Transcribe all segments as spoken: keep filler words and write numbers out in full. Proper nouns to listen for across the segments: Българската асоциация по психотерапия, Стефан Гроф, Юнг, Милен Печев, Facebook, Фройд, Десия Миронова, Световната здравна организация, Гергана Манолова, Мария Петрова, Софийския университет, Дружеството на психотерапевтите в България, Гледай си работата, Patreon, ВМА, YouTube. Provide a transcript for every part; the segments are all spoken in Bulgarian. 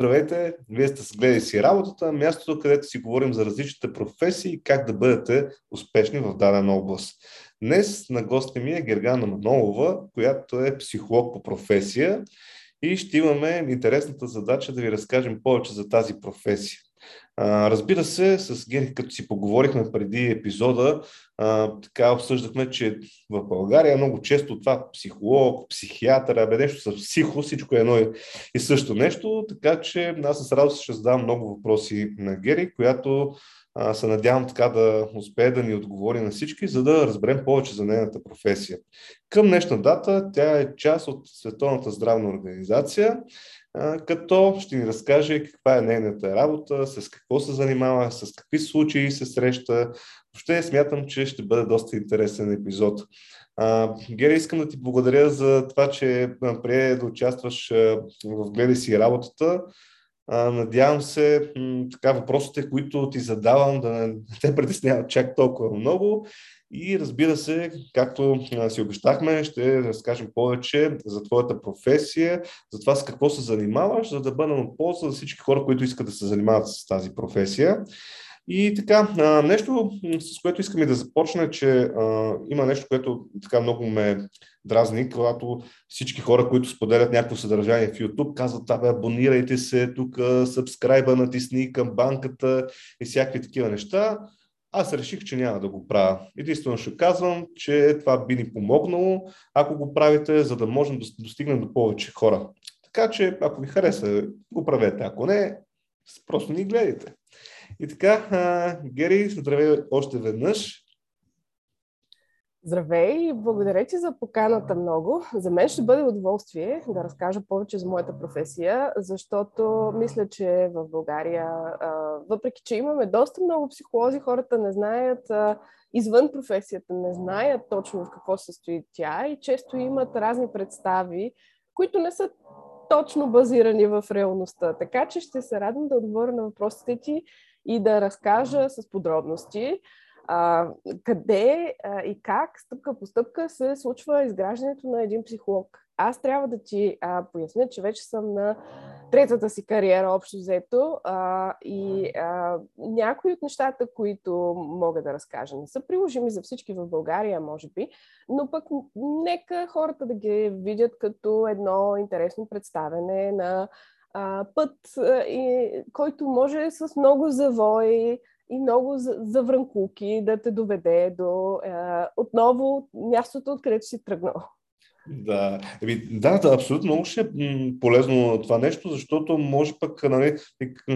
Здравейте, вие сте с "Гледай си работата", мястото, където си говорим за различните професии и как да бъдете успешни в дадена област. Днес на гостя ми е Гергана Манолова, която е психолог по професия и ще имаме интересната задача да ви разкажем повече за тази професия. Разбира се, с Герги, като си поговорихме преди епизода, така обсъждахме, че в България много често това психолог, психиатър, абе нещо с психо, всичко е едно и също нещо, така че аз с радост ще задавам много въпроси на Герги, която се надявам така да успее да ни отговори на всички, за да разберем повече за нейната професия. Към днешна дата тя е част от Световната здравна организация, като ще ни разкаже каква е нейната работа, с какво се занимава, с какви случаи се среща. Въобще смятам, че ще бъде доста интересен епизод. Гери, искам да ти благодаря за това, че прие да участваш в "Гледай си работата". Надявам се така въпросите, които ти задавам, да не те притесняват чак толкова много. И разбира се, както си обещахме, ще разкажем повече за твоята професия, за това с какво се занимаваш, за да бъдем от полза за всички хора, които искат да се занимават с тази професия. И така, нещо, с което искам и да започна, че а, има нещо, което така много ме дразни, когато всички хора, които споделят някакво съдържание в YouTube, казват: "Абе, абонирайте се, тук сабскрайба натисни към банката" и всякакви такива неща. Аз реших, че няма да го правя. Единствено ще казвам, че това би ни помогнало, ако го правите, за да можем да достигнем до повече хора. Така че, ако ви хареса, го правете. Ако не, просто ни гледайте. И така, Гери, здравей още веднъж. Здравей и благодаря ти за поканата много. За мен ще бъде удоволствие да разкажа повече за моята професия, защото мисля, че в България, въпреки че имаме доста много психолози, хората не знаят, извън професията не знаят точно в какво се състои тя и често имат разни представи, които не са точно базирани в реалността. Така че ще се радвам да отговоря на въпросите ти и да разкажа с подробности а, къде а, и как стъпка по стъпка се случва изграждането на един психолог. Аз трябва да ти а, поясня, че вече съм на третата си кариера общо взето а, и а, някои от нещата, които мога да разкажа, не са приложими за всички в България, може би, но пък нека хората да ги видят като едно интересно представяне на а, път, а, и, който може с много завои и много заврънкулки да те доведе до а, отново мястото, откъдето си тръгнал. Да, да, да, абсолютно много ще е полезно това нещо, защото може пък, нали,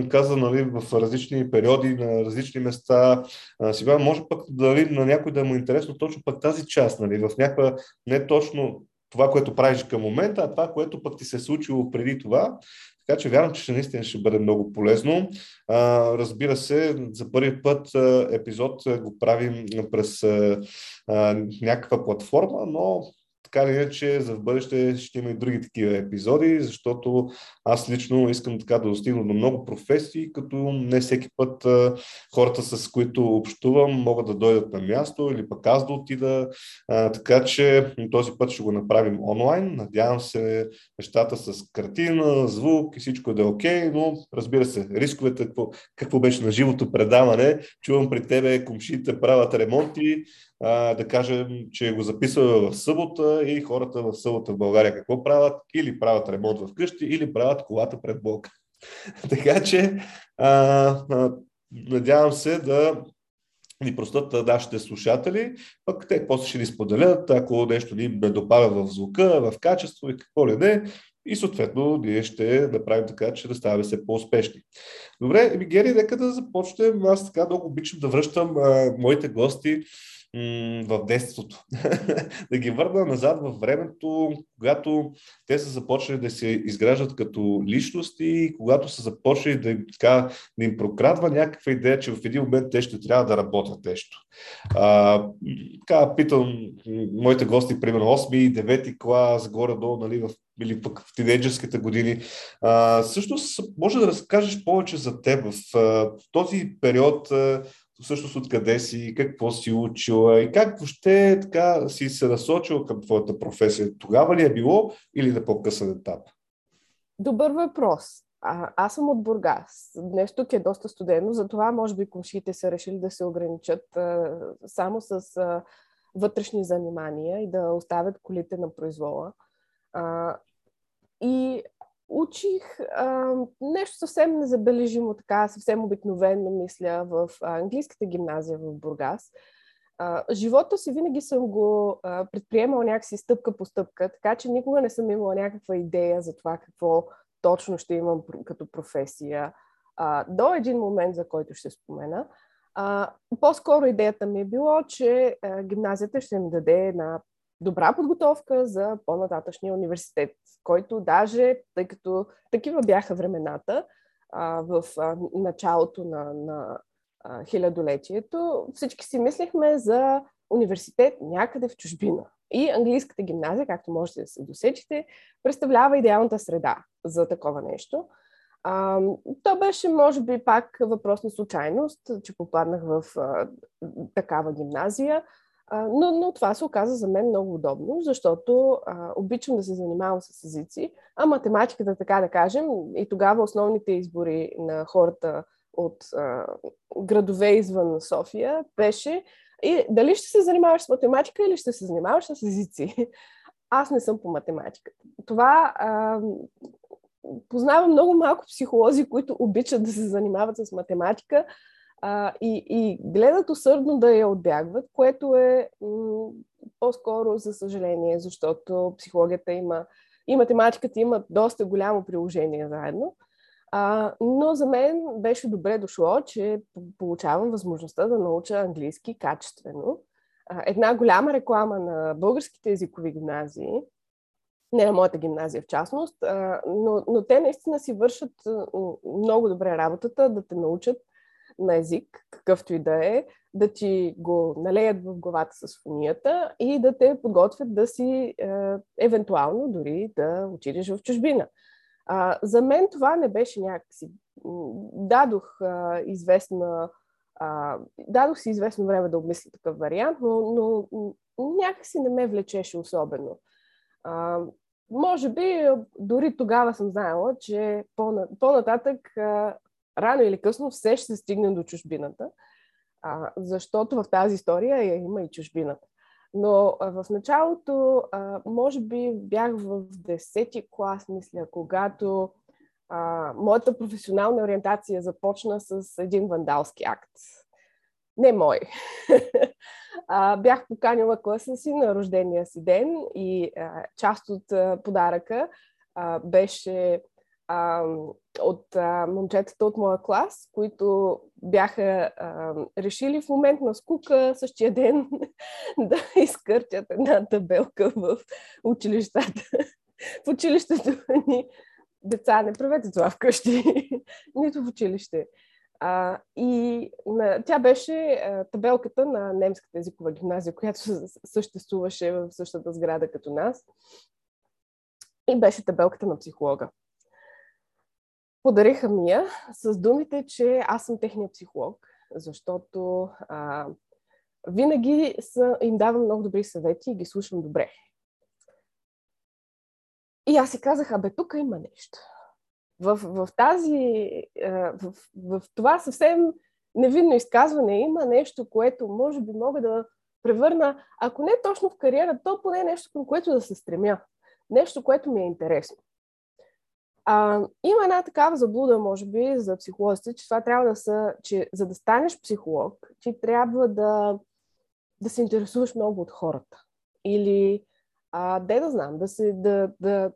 каза, нали, в различни периоди, на различни места, а, сега може пък дали на някой да му е интересно точно пък тази част, нали, в някаква не точно това, което правиш към момента, а това, което пък ти се е случило преди това. Така че вярвам, че наистина ще бъде много полезно. А, разбира се, за първи път а, епизод а, го правим през а, а, някаква платформа, но така иначе за в бъдеще ще има и други такива епизоди, защото аз лично искам така да достигна до много професии, като не всеки път а, хората, с които общувам, могат да дойдат на място или пък аз да отида. А, така че този път ще го направим онлайн. Надявам се нещата с картина, звук и всичко да е окей, но разбира се, рисковете, какво, какво беше на живото предаване, чувам при тебе комшиите правят ремонти, а, да кажем, че го записваме в събота, и хората в селата в България какво правят? Или правят ремонт в къщи, или правят колата пред блока. Така че а, а, надявам се да ни простат нашите слушатели, пък те после ще ни споделят, ако нещо ни добавя в звука, в качество и какво ли не. И съответно ние ще направим така, че да ставаме все по-успешни. Добре, еми, Гери, нека да започнем. Аз така много обичам да връщам а, моите гости в детството. Да ги върна назад във времето, когато те са започнали да се изграждат като личности, когато са започнали да им, така, да им прокрадва някаква идея, че в един момент те ще трябва да работят нещо. А, така, питам моите гости, примерно осми и девети клас, горе-долу, нали, в, или пък в тинейджерските години. А, също може да разкажеш повече за теб в, в този период, всъщност откъде си, какво си учила и как въобще така си се насочила към твоята професия? Тогава ли е било или на по-късен етап? Добър въпрос. А, аз съм от Бургас. Днес тук е доста студено, затова може би комшиите са решили да се ограничат а, само с а, вътрешни занимания и да оставят колите на произвола. А, и учих а, нещо съвсем незабележимо, така съвсем обикновено, мисля, в английската гимназия в Бургас. А, живота си винаги съм го а, предприемала някакси стъпка по стъпка, така че никога не съм имала някаква идея за това какво точно ще имам като професия, а, до един момент, за който ще спомена. А, по-скоро идеята ми е било, че а, гимназията ще ми даде една добра подготовка за по-нататъчния университет, който даже, тъй като такива бяха времената а, в а, началото на, на а, хилядолетието, всички си мислихме за университет някъде в чужбина. И английската гимназия, както можете да се досечите, представлява идеалната среда за такова нещо. А, то беше, може би, пак въпрос на случайност, че попаднах в а, такава гимназия, а, но, но това се оказа за мен много удобно, защото а, обичам да се занимавам с езици, а математиката, така да кажем, и тогава основните избори на хората от а, градове извън София беше... И дали ще се занимаваш с математика или ще се занимаваш с езици? Аз не съм по математиката. Това а, познавам много малко психолози, които обичат да се занимават с математика а, и, и гледат усърдно да я отбягват, което е м- по-скоро за съжаление, защото психологията има и математиката имат доста голямо приложение заедно. А, но за мен беше добре дошло, че получавам възможността да науча английски качествено. А, една голяма реклама на българските езикови гимназии, не на моята гимназия в частност, а, но, но те наистина си вършат много добре работата да те научат на език, какъвто и да е, да ти го налеят в главата с фонията и да те подготвят да си е, евентуално дори да отидеш в чужбина. А, за мен това не беше някакси. Дадох, а, известна, а, дадох си известно време да обмисля такъв вариант, но, но някакси не ме влечеше особено. А, може би дори тогава съм знаела, че по-нататък, а, рано или късно, все ще се стигне до чужбината, а, защото в тази история я има и чужбината. Но в началото, може би бях в десети клас, мисля, когато а, моята професионална ориентация започна с един вандалски акт. Не мой. а, бях поканила класа си на рождения си ден и а, част от а, подаръка а, беше а, от а, момчетата от моя клас, които бяха а, решили в момент на скука същия ден да изкъртят една табелка в училищата. В училището ни деца, не правете това вкъщи, нито в училище. А, и на, тя беше а, табелката на немската езикова гимназия, която съществуваше в същата сграда като нас. И беше табелката на психолога. Подариха ми я с думите, че аз съм техния психолог, защото а, винаги са, им давам много добри съвети и ги слушам добре. И аз си казах, абе, тук има нещо. В, в, тази, а, в, в това съвсем невинно изказване има нещо, което може би мога да превърна, ако не точно в кариера, то поне нещо, към което да се стремя. Нещо, което ми е интересно. А, има една такава заблуда, може би, за психолозите, че това трябва да са, че за да станеш психолог, ти трябва да, да се интересуваш много от хората. Или, а, де да знам, да си, да, да,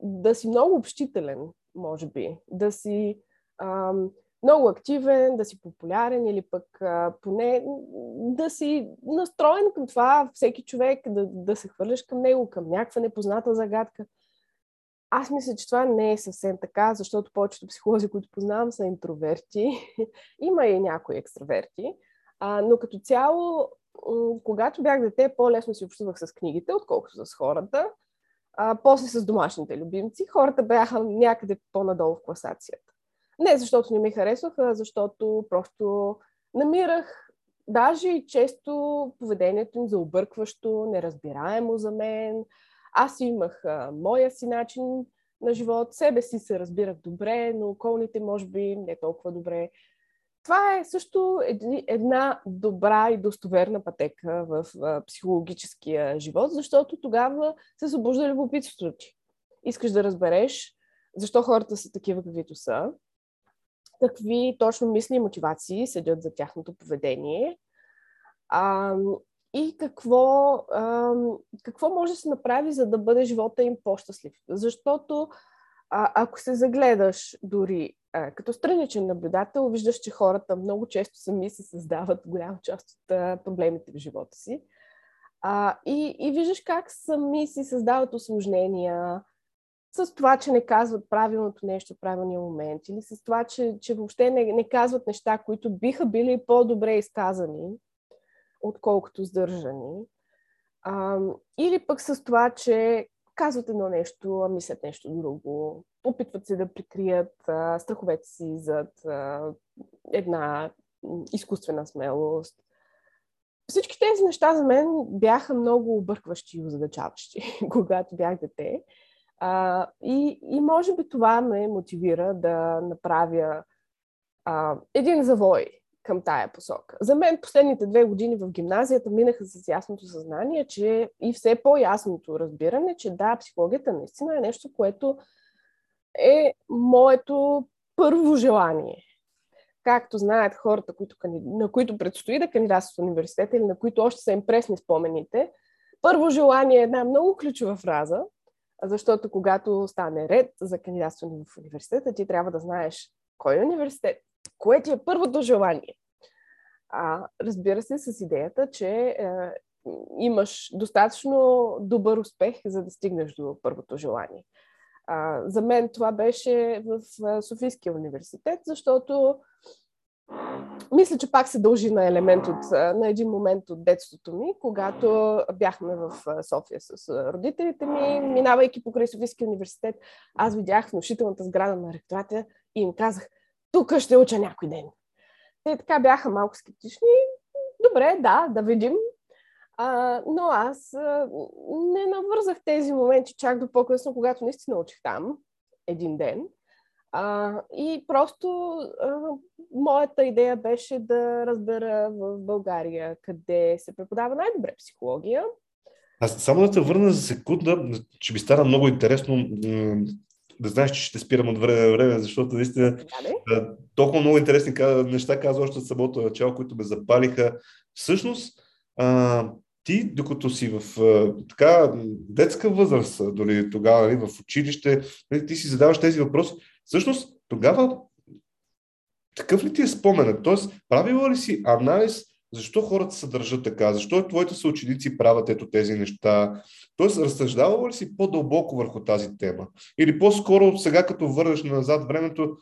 да си много общителен, може би, да си а, много активен, да си популярен или пък а, поне да си настроен към това, всеки човек, да, да се хвърляш към него, към някаква непозната загадка. Аз мисля, че това не е съвсем така, защото повечето психолози, които познавам, са интроверти. Има и някои екстраверти. А, но като цяло, когато бях дете, по-лесно си общувах с книгите, отколкото с хората. А, после с домашните любимци. Хората бяха някъде по-надолу в класацията. Не защото не ми харесваха, а защото просто намирах даже и често поведението им за объркващо, неразбираемо за мен. Аз имах а, моя си начин на живот. Себе си се разбирах добре, но околните може би не толкова добре. Това е също една добра и достоверна пътека в психологическия живот, защото тогава се събужда любопитството ти. Искаш да разбереш защо хората са такива, каквито са, какви точно мисли и мотивации седят за тяхното поведение а, и какво, а, какво може да се направи, за да бъде живота им по-щастлив. Защото а, ако се загледаш дори а, като страничен наблюдател, виждаш, че хората много често сами се създават голяма част от а, проблемите в живота си а, и, и виждаш как сами си създават усложнения, с това, че не казват правилното нещо в правилния момент, или с това, че, че въобще не, не казват неща, които биха били по-добре изказани, отколкото сдържани. А, или пък с това, че казват едно нещо, а мислят нещо друго. Опитват се да прикрият а, страховете си зад а, една изкуствена смелост. Всички тези неща за мен бяха много объркващи и озадачаващи, когато бях дете. Uh, и, и може би това ме мотивира да направя uh, един завой към тая посока. За мен последните две години в гимназията минаха с ясното съзнание, че и все по-ясното разбиране, че да, психологията наистина е нещо, което е моето първо желание. Както знаят хората, които, на които предстои да кандидатстват в университета или на които още са им пресни спомените, първо желание е една много ключова фраза, защото когато стане ред за кандидатстване в университета, ти трябва да знаеш кой е университет, кое ти е първото желание. А, разбира се, с идеята, че е, имаш достатъчно добър успех, за да стигнеш до първото желание. А, за мен това беше в Софийския университет, защото мисля, че пак се дължи на елемент от, на един момент от детството ми, когато бяхме в София с родителите ми, минавайки покрай Софийския университет, аз видях внушителната сграда на ректората и им казах, тук ще уча някой ден. Те така бяха малко скептични, добре, да, да видим, а, но аз не навързах тези моменти чак до по-късно, когато наистина учих там един ден. А, и просто а, моята идея беше да разбера в България къде се преподава най-добре психология. Аз само да те върна за секунда, че ми стана много интересно да знаеш, че ще спирам от време на време, защото наистина да, толкова много интересни неща казва още от самото начало, които ме запалиха. Всъщност, а, ти, докато си в така детска възраст, дори тогава в училище, ти си задаваш тези въпроси. Всъщност, тогава такъв ли ти е споменът? Тоест, правила ли си анализ, защо хората се държат така? Защо твоите съученици правят ето тези неща? Тоест, разсъждавала ли си по-дълбоко върху тази тема? Или по-скоро сега, като върнеш назад времето,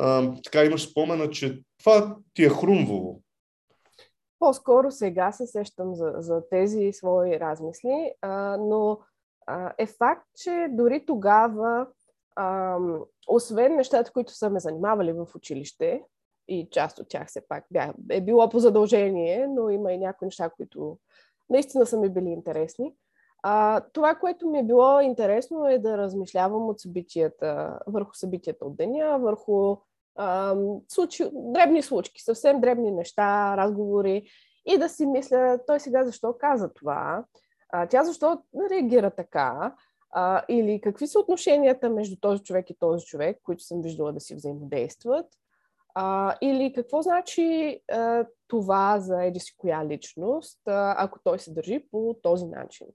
а, така имаш спомена, че това ти е хрумвало? По-скоро сега се сещам за, за тези свои размисли, а, но а, е факт, че дори тогава Uh, освен нещата, които са ме занимавали в училище, и част от тях все пак бях, е било по задължение, но има и някои неща, които наистина са ми били интересни. Uh, това, което ми е било интересно, е да размишлявам от събитията, върху събитията от деня, върху uh, случи, дребни случки, съвсем дребни неща, разговори, и да си мисля, той сега защо каза това, uh, тя защо реагира така, А, или какви са отношенията между този човек и този човек, които съм виждала да си взаимодействат, а, или какво значи а, това за еди си коя личност, а, ако той се държи по този начин.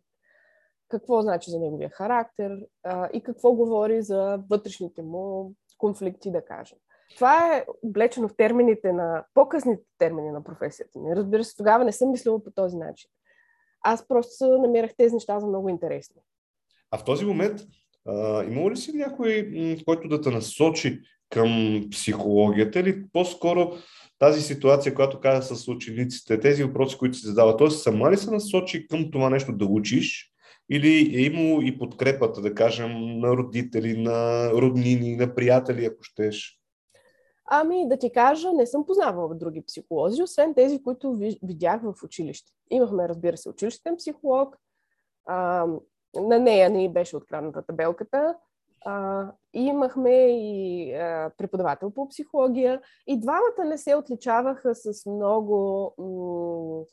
Какво значи за неговия характер а, и какво говори за вътрешните му конфликти, да кажем. Това е облечено в термините на по-късните термини на професията ми. Разбира се, тогава не съм мислила по този начин. Аз просто намирах тези неща за много интересни. А в този момент а, имало ли си някой, който да те насочи към психологията или по-скоро тази ситуация, която каза с учениците, тези въпроси, които си задава, т.е. сама ли се насочи към това нещо да учиш или е имало и подкрепата, да кажем, на родители, на роднини, на приятели, ако щеш? Ами, да ти кажа, не съм познавала други психолози, освен тези, които видях в училище. Имахме, разбира се, училищен психолог, а, на нея не беше открадната табелката. Uh, имахме и uh, преподавател по психология и двамата не се отличаваха с много... М-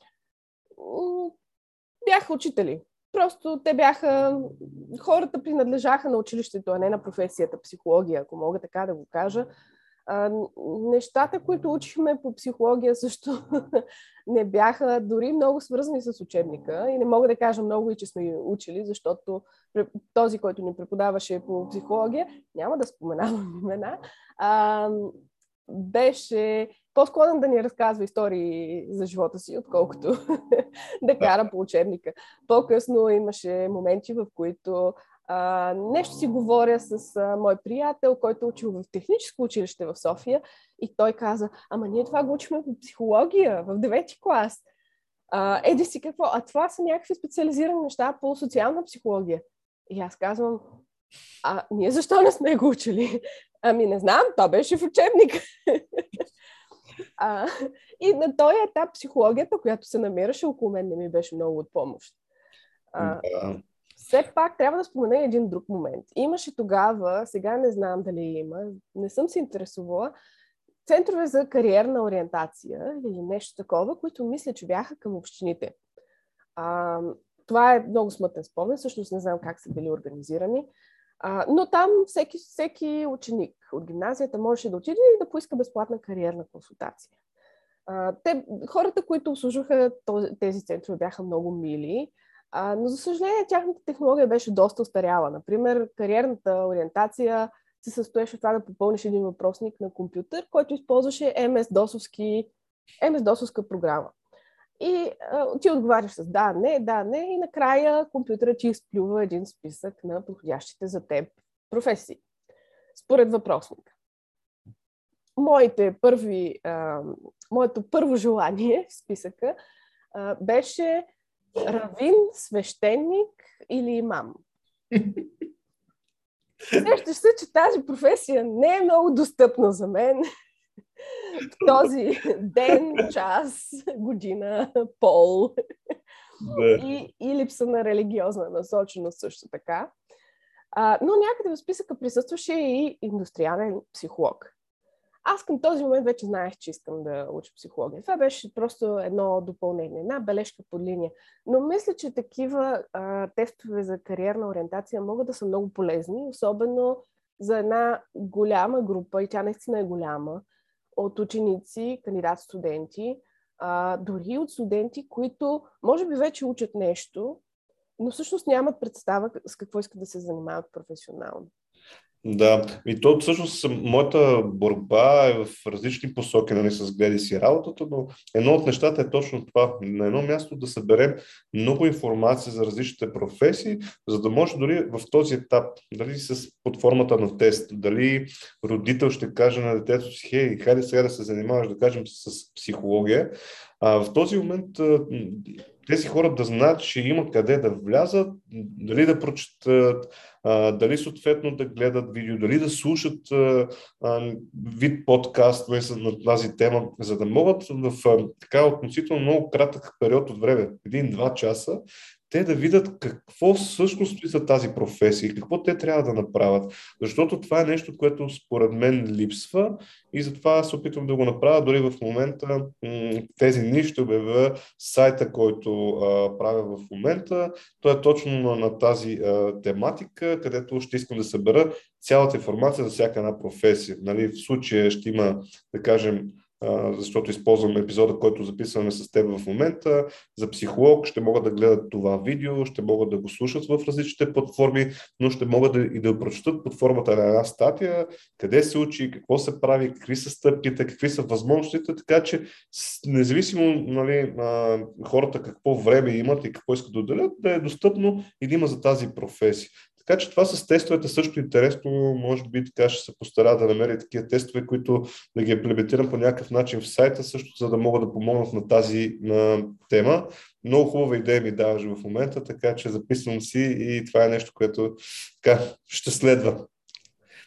м- бяха учители. Просто те бяха... Хората принадлежаха на училището, а не на професията психология, ако мога така да го кажа. Uh, нещата, които учихме по психология също не бяха дори много свързани с учебника и не мога да кажа много и че сме учили, защото този, който ни преподаваше по психология, няма да споменавам имена, uh, беше по-склонен да ни разказва истории за живота си, отколкото да кара по учебника. По-късно имаше моменти, в които А, нещо си говоря с а, мой приятел, който учил в техническо училище в София и той каза, ама ние това го учим по психология в девети клас. А, еди си какво, а това са някакви специализирани неща по социална психология. И аз казвам, а ние защо не сме го учили? Ами не знам, то беше в учебник. а, и на този етап психологията, която се намираше около мен, не ми беше много от помощ. А, Все пак трябва да спомена един друг момент. Имаше тогава, сега не знам дали има, не съм се интересувала, центрове за кариерна ориентация или нещо такова, които мисля, че бяха към общините. А, това е много смътен спомен, всъщност не знам как са били организирани, а, но там всеки, всеки ученик от гимназията можеше да отиде и да поиска безплатна кариерна консултация. А, те, хората, които обслужваха тези центрове, бяха много мили, А, но, за съжаление, тяхната технология беше доста остаряла. Например, кариерната ориентация се състоеше в това да попълниш един въпросник на компютър, който използваше Ем Ес Дос-овска програма. И а, ти отговаряш с да, не, да, не и накрая компютърът ти изплюва един списък на подходящите за теб професии. Според въпросника. Моите първи, а, моето първо желание в списъка а, беше... Равин, свещеник или имам? Сещаш се, че тази професия не е много достъпна за мен в този ден, час, година, пол и, и липса на религиозна насоченост също така. А, но някъде в списъка присъстваше и индустриален психолог. Аз към този момент вече знаех, че искам да уча психология. Това беше просто едно допълнение, една бележка под линия. Но мисля, че такива а, тестове за кариерна ориентация могат да са много полезни, особено за една голяма група, и тя наистина е голяма, от ученици, кандидат-студенти, а, дори от студенти, които може би вече учат нещо, но всъщност нямат представа с какво искат да се занимават професионално. Да, и то всъщност моята борба е в различни посоки, нали, с гледи си работата, но едно от нещата е точно това. На едно място да съберем много информация за различните професии, за да може дори в този етап, дали с под формата на тест, дали родител ще каже на детето си, хей, хайде сега да се занимаваш, да кажем, с психология. А в този момент тези хора да знаят, че има къде да влязат, дали да прочитат, дали съответно да гледат видео, дали да слушат вид подкастове на тази тема, за да могат в така относително много кратък период от време, един-два часа, те да видят какво всъщност стои за тази професия и какво те трябва да направят. Защото това е нещо, което според мен липсва и затова се опитвам да го направя. Дори в момента тези дни ще обявя сайта, който а, правя в момента. Той е точно на, на тази а, тематика, където ще искам да събера цялата информация за всяка една професия. Нали, в случая ще има, да кажем, защото използвам епизода, който записваме с теб в момента. За психолог ще могат да гледат това видео, ще могат да го слушат в различните платформи, но ще могат да и да прочетат под формата на една статия, къде се учи, какво се прави, какви са стъпките, какви са възможностите, така че независимо, нали, хората какво време имат и какво искат да отделят, да е достъпно и да има за тази професия. Така че това с тестовете също интересно, може би така ще се постара да намеря такива тестове, които да ги имплементирам по някакъв начин в сайта, също за да могат да помогнат на тази на тема. Много хубава идея ми даваш в момента, така че записвам си и това е нещо, което така ще следва.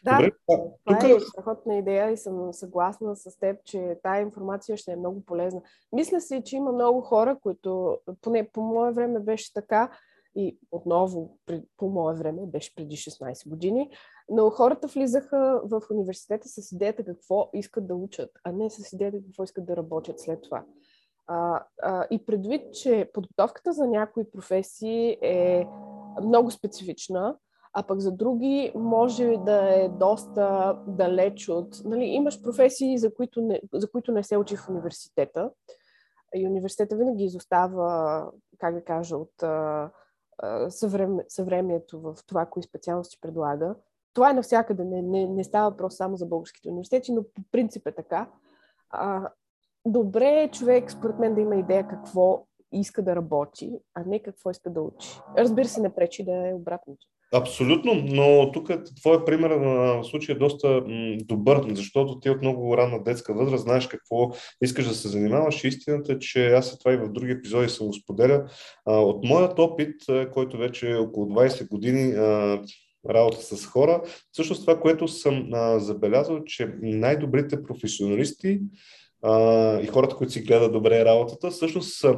Да, добре, това тук... е страхотна идея и съм съгласна с теб, че тая информация ще е много полезна. Мисля си, че има много хора, които, поне по мое време беше така, и отново по мое време, беше преди шестнайсет години, но хората влизаха в университета с идеята какво искат да учат, а не с идеята какво искат да работят след това. А, а, и предвид, че подготовката за някои професии е много специфична, а пък за други може да е доста далеч от... Нали, имаш професии, за които, не, за които не се учи в университета. И университета винаги изостава, как да кажа, от а, съвреме, съвремието в това, кои специалности предлага. Това е навсякъде. Не, не, не става въпрос само за българските университети, но по принцип е така. А, добре е човек, според мен, да има идея какво иска да работи, а не какво иска да учи. Разбира се, не пречи да е обратното. Абсолютно, но тук твой пример на случай е доста добър, защото ти от много ранна детска възраст знаеш какво искаш да се занимаваш. Истината е, че аз след това и в други епизоди се го споделя. От моят опит, който вече е около двайсет години работа с хора, всъщност това, което съм забелязал, че най-добрите професионалисти и хората, които си гледат добре работата, всъщност са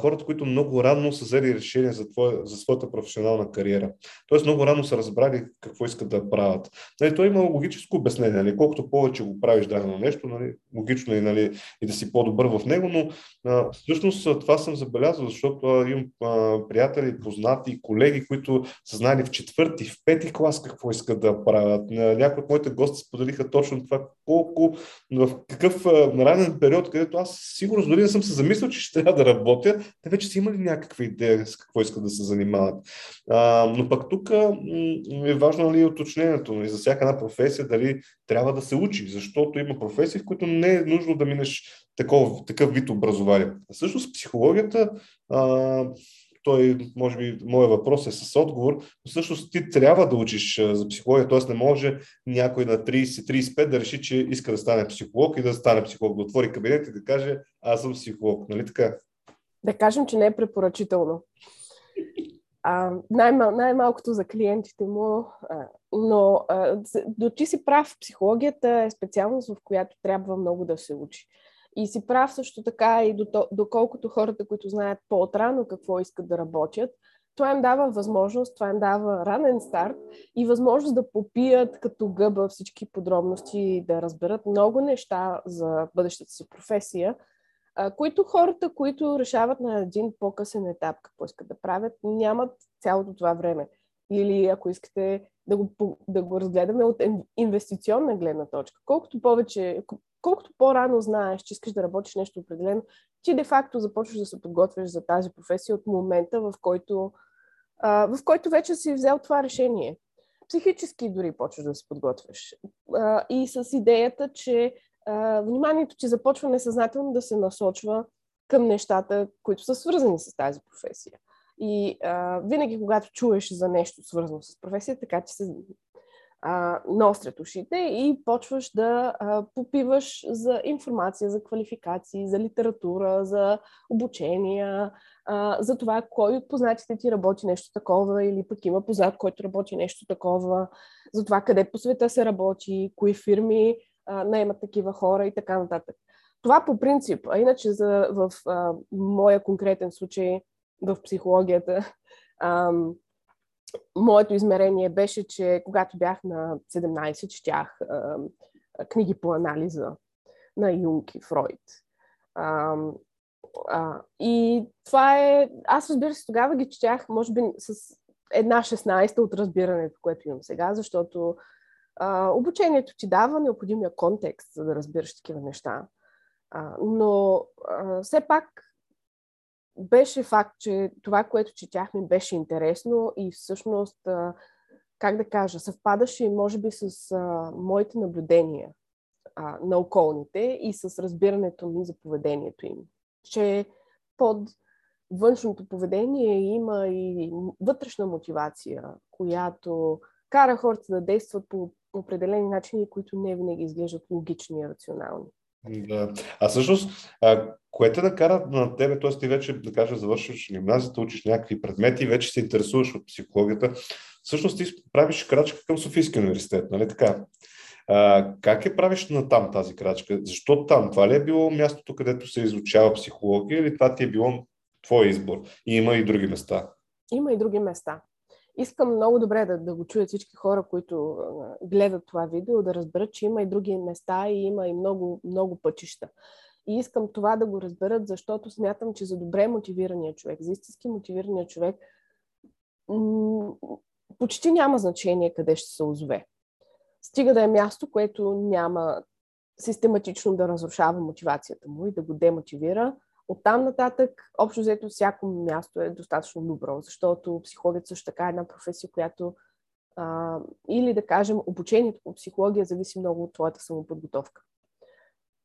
хората, които много рано са взели решение за, твоя, за своята професионална кариера. Тоест много рано са разбрали какво искат да правят. Нали, то има логическо обяснение. Нали, колкото повече го правиш дадено нещо, нали, логично е нали, и да си по-добър в него, но а, всъщност това съм забелязал, защото а, имам а, приятели, познати и колеги, които са знали в четвърти, в пети клас какво искат да правят. Някои от моите гости споделиха точно това, колко в какъв а, ранен период, където аз сигурно дори не съм се замислил, че ще трябва да работя. Те вече са имали някаква идея с какво искат да се занимават. А, но пък тук е важно ли уточнението за всяка една професия, дали трябва да се учи, защото има професии, в които не е нужно да минеш таков, такъв вид образование. А също с психологията, а, той, може би, моят въпрос е с отговор, но всъщност ти трябва да учиш за психология, т.е. не може някой на трийсет трийсет и пет да реши, че иска да стане психолог и да стане психолог, да отвори кабинет и да каже, аз съм психолог, нали така? Да кажем, че не е препоръчително. А, най-мал, най-малкото за клиентите му, а, но а, дочи си прав, психологията е специалност, в която трябва много да се учи. И си прав също така и до, доколкото хората, които знаят по-отрано какво искат да работят, това им дава възможност, това им дава ранен старт и възможност да попият като гъба всички подробности и да разберат много неща за бъдещата си професия, които хората, които решават на един по-късен етап какво искат да правят, нямат цялото това време. Или ако искате да го, да го разгледаме от инвестиционна гледна точка. Колкото повече, колкото по-рано знаеш, че искаш да работиш нещо определено, ти де-факто започваш да се подготвяш за тази професия от момента, в който, в който вече си взел това решение. Психически дори почваш да се подготвяш. И с идеята, че вниманието ти започва несъзнателно да се насочва към нещата, които са свързани с тази професия. И а, винаги, когато чуеш за нещо свързано с професия, така ти се а, наострят ушите и почваш да а, попиваш за информация, за квалификации, за литература, за обучения, а, за това кой от познатите ти работи нещо такова или пък има познат, който работи нещо такова, за това къде по света се работи, кои фирми наемат такива хора и така нататък. Това по принцип, а иначе за, в а, моя конкретен случай в психологията, а, моето измерение беше, че когато бях на седемнайсет, четях а, книги по анализа на Юнг и Фройд. А, а, и това е... Аз, разбира се, тогава ги четях, може би с една шестнайсета от разбирането, което имам сега, защото Uh, обучението ти дава необходимия контекст, за да разбираш такива неща. Uh, но uh, все пак беше факт, че това, което четях, ми беше интересно и всъщност, uh, как да кажа, съвпадаше може би с uh, моите наблюдения uh, на околните и с разбирането ми за поведението им. Че под външното поведение има и вътрешна мотивация, която кара хората да действат по определени начини, които не винаги изглеждат логични и рационални. Да. А всъщност, което да кара на тебе, т.е. ти вече, да кажа, завършваш гимназията, учиш някакви предмети, вече се интересуваш от психологията, всъщност ти правиш крачка към Софийския университет, нали така? А, как я правиш на там тази крачка? Защо там? Това ли е било мястото, където се изучава психология или това ти е било твой избор? И има и други места? Има и други места. Искам много добре да, да го чуят всички хора, които гледат това видео, да разберат, че има и други места и има и много, много пътища. И искам това да го разберат, защото смятам, че за добре мотивирания човек, за истински мотивирания човек, м- почти няма значение къде ще се озове. Стига да е място, което няма систематично да разрушава мотивацията му и да го демотивира. Оттам нататък, общо взето, всяко място е достатъчно добро, защото психологът също така е една професия, която а, или да кажем, обучението по психология зависи много от твоята самоподготовка.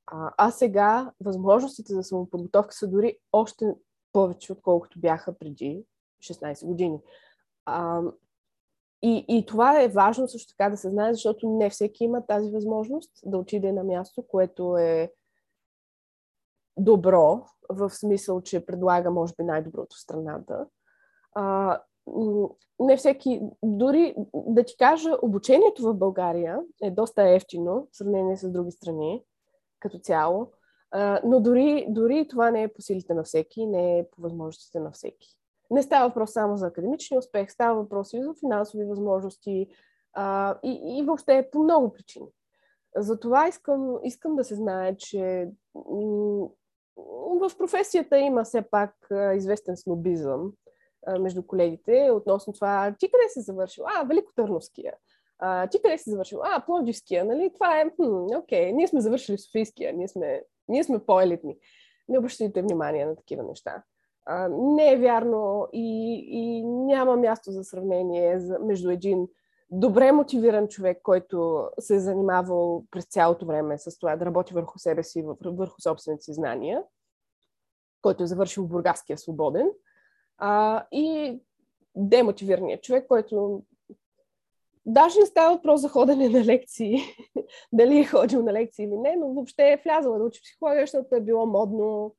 А, а сега възможностите за самоподготовка са дори още повече, отколкото бяха преди шестнайсет години. А, и, и това е важно също така да се знае, защото не всеки има тази възможност да отиде на място, което е добро, в смисъл, че предлага, може би, най-доброто в страната. А, не всеки, дори да ти кажа, обучението в България е доста евтино в сравнение с други страни като цяло, а, но дори, дори това не е по силите на всеки, не е по възможностите на всеки. Не става въпрос само за академичен успех, става въпрос и за финансови възможности а, и, и въобще по много причини. Затова искам, искам да се знае, че в професията има все пак известен снобизъм между колегите относно това, ти къде си завършил? А, Великотърновския. А, ти къде си завършил? А, Пловдивския, нали? Това е, хм, окей, ние сме завършили Софийския, ние сме, ние сме по-елитни. Не обръщайте внимание на такива неща. А, не е вярно и, и няма място за сравнение между един добре мотивиран човек, който се е занимавал през цялото време с това да работи върху себе си, върху собствените си знания, който е завършил Бургаския свободен, а, и демотивираният човек, който даже не става въпрос за ходене на лекции, дали е ходил на лекции или не, но въобще е влязъл да учи психология, защото е било модно,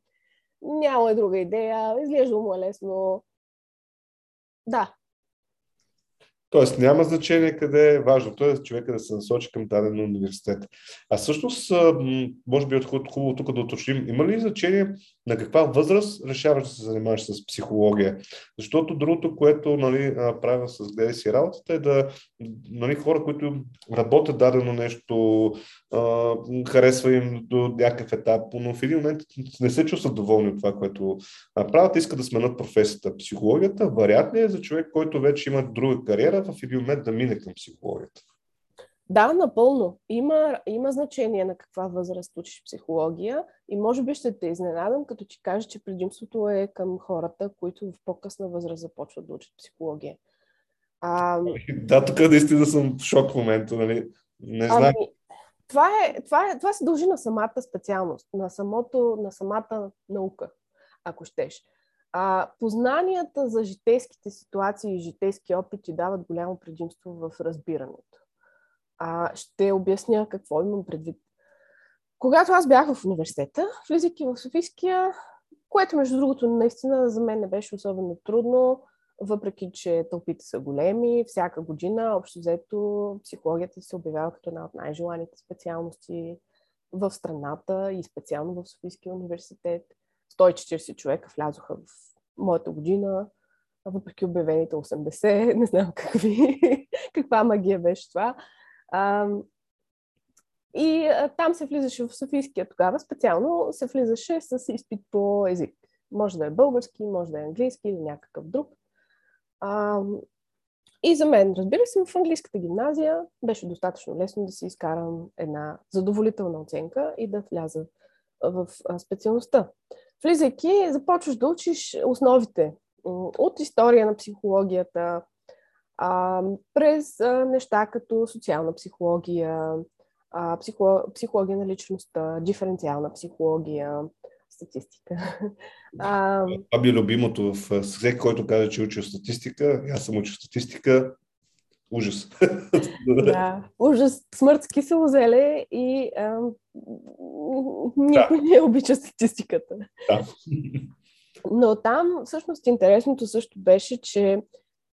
няма е друга идея, изглеждало му е лесно. Да. Тоест няма значение къде е важно. Тоест човека да се насочи към даден университет. А всъщност, може би е хубаво тук да уточним, има ли значение на каква възраст решаваш да се занимаваш с психология? Защото другото, което нали, правим с гледа си работата е да нали, хора, които работят дадено нещо, харесва им до някакъв етап, но в един момент не се чувстват доволни от това, което правят, искат да сменят професията. Психологията вариант ли е за човек, който вече има друга кариера, в един момент да мине към психологията? Да, напълно. Има, има значение на каква възраст учиш психология и може би ще те изненадам, като ти кажа, че предимството е към хората, които в по-късна възраст започват да учат психология. А... Да, тук наистина съм в шок в момента, нали? Не знам. Ами, това, е, това, е, това се дължи на самата специалност, на, самото, на самата наука, ако щеш. А, познанията за житейските ситуации и житейски опити дават голямо предимство в разбирането. А, ще обясня какво имам предвид. Когато аз бях в университета, влизайки в Софийския, което между другото наистина за мен не беше особено трудно, въпреки че тълпите са големи, всяка година общо взето психологията се обявява като една от най-желаните специалности в страната и специално в Софийския университет. сто и четирийсет човека влязоха в моята година, въпреки обявените осемдесет, не знам какви, каква магия беше това. А, и а, там се влизаше в Софийския тогава, специално се влизаше с изпит по език. Може да е български, може да е английски или някакъв друг. А, и за мен, разбира се, в английската гимназия беше достатъчно лесно да си изкарам една задоволителна оценка и да вляза в специалността. Влизайки, започваш да учиш основите от история на психологията, през неща като социална психология, психология на личността, диференциална психология, статистика. Това би е любимото в всеки, който каза, че учи статистика. Аз съм учил статистика. Ужас. Да, ужас. Смърт с кисело зеле и а, някой да. Не обича статистиката. Да. Но там всъщност интересното също беше, че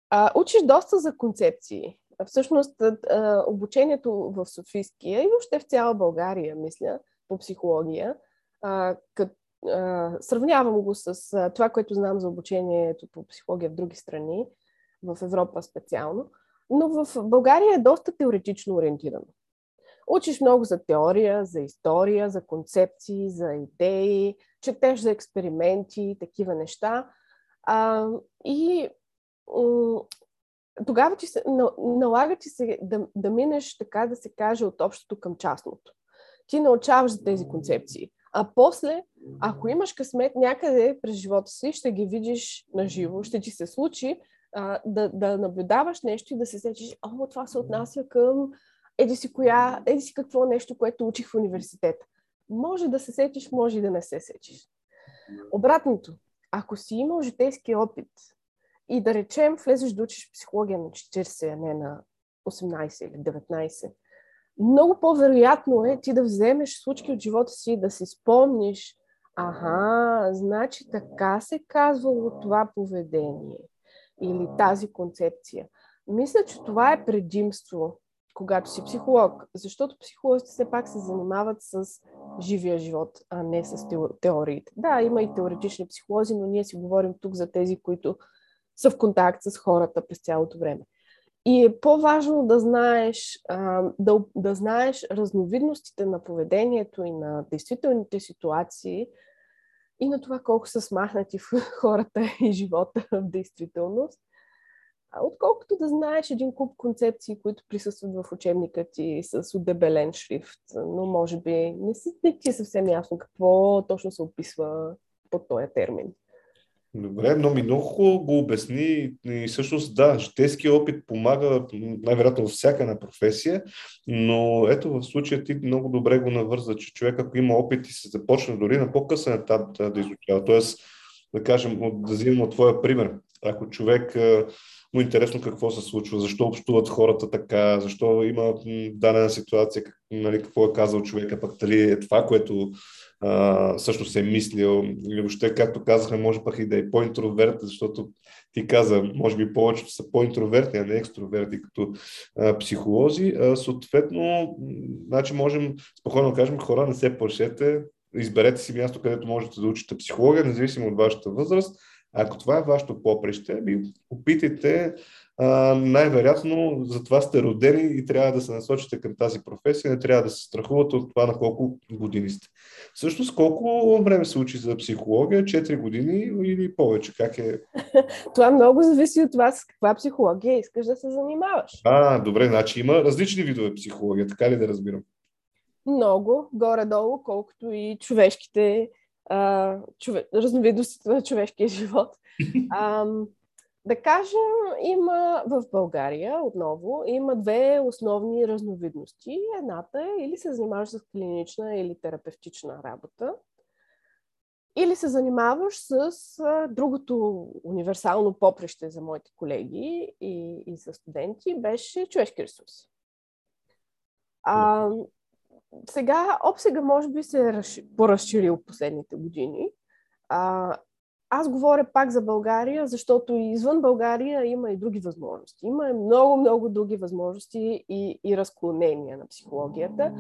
а, учиш доста за концепции. Всъщност а, обучението в Софийския и въобще в цяла България, мисля, по психология, а, като Сравнявам го с а, това, което знам за обучението по психология в други страни, в Европа специално, но в България е доста теоретично ориентирано. Учиш много за теория, за история, за концепции, за идеи, четеш за експерименти, такива неща. А, и м- тогава ти се, налага ти се да, да минеш, така да се каже, от общото към частното. Ти научаваш за тези концепции. А после, ако имаш късмет някъде през живота си, ще ги видиш наживо, ще ти се случи а, да, да наблюдаваш нещо и да се сетиш, о, това се отнася към еди си коя, еди си какво нещо, което учих в университета. Може да се сетиш, може и да не се сетиш. Обратното, ако си имал житейски опит и да речем влезеш да учиш психология на четирийсет, а не на осемнайсет или деветнайсет, много по-вероятно е ти да вземеш случки от живота си, да си спомниш, аха, значи така се казвало това поведение или тази концепция. Мисля, че това е предимство, когато си психолог, защото психолозите все пак се занимават с живия живот, а не с теориите. Да, има и теоретични психолози, но ние си говорим тук за тези, които са в контакт с хората през цялото време. И е по-важно да знаеш, да, да знаеш разновидностите на поведението и на действителните ситуации и на това колко са смахнати в хората и живота в действителност, отколкото да знаеш един куп концепции, които присъстват в учебника ти с удебелен шрифт, но може би не си, не ти е съвсем ясно какво точно се описва под този термин. Добре, но Минохо го обясни и всъщност да, житейският опит помага най-вероятно във всяка една професия, но ето в случая ти много добре го навърза, че човек ако има опит и се започне дори на по-късен етап да, да изучава, т.е. да кажем, да взимам от твоя пример, ако човек му е интересно какво се случва, защо общуват хората така, защо има дадена ситуация, нали, какво е казал човека, пък дали е това, което Uh, всъщност е мислил или въобще, както казахме, може пък и да е по-интроверт, защото ти каза, може би повечето са по-интровертни, а не екстроверти като uh, психолози. Uh, съответно, значи можем спокойно да кажем, хора, не се плашете, изберете си място, където можете да учите психология, независимо от вашата възраст. Ако това е вашето поприще, би опитайте, uh, най-вероятно за това сте родени и трябва да се насочите към тази професия, не трябва да се страхувате от това на колко години сте. Всъщност, колко време се учи за психология? четири години или повече? Как е? Това много зависи от това с каква психология искаш да се занимаваш. А, добре, значи има различни видове психология, така ли да разбирам? Много, горе-долу, колкото и човешките а, чове... разновидностите на човешкия живот. А, да кажем, има в България, отново, има две основни разновидности. Едната е или се занимаваш с клинична или терапевтична работа, или се занимаваш с другото универсално поприще за моите колеги и, и за студенти, беше човешки ресурси. А, сега обсега може би се е поразширил последните години. А, Аз говоря пак за България, защото извън България има и други възможности. Има много-много други възможности и, и разклонения на психологията.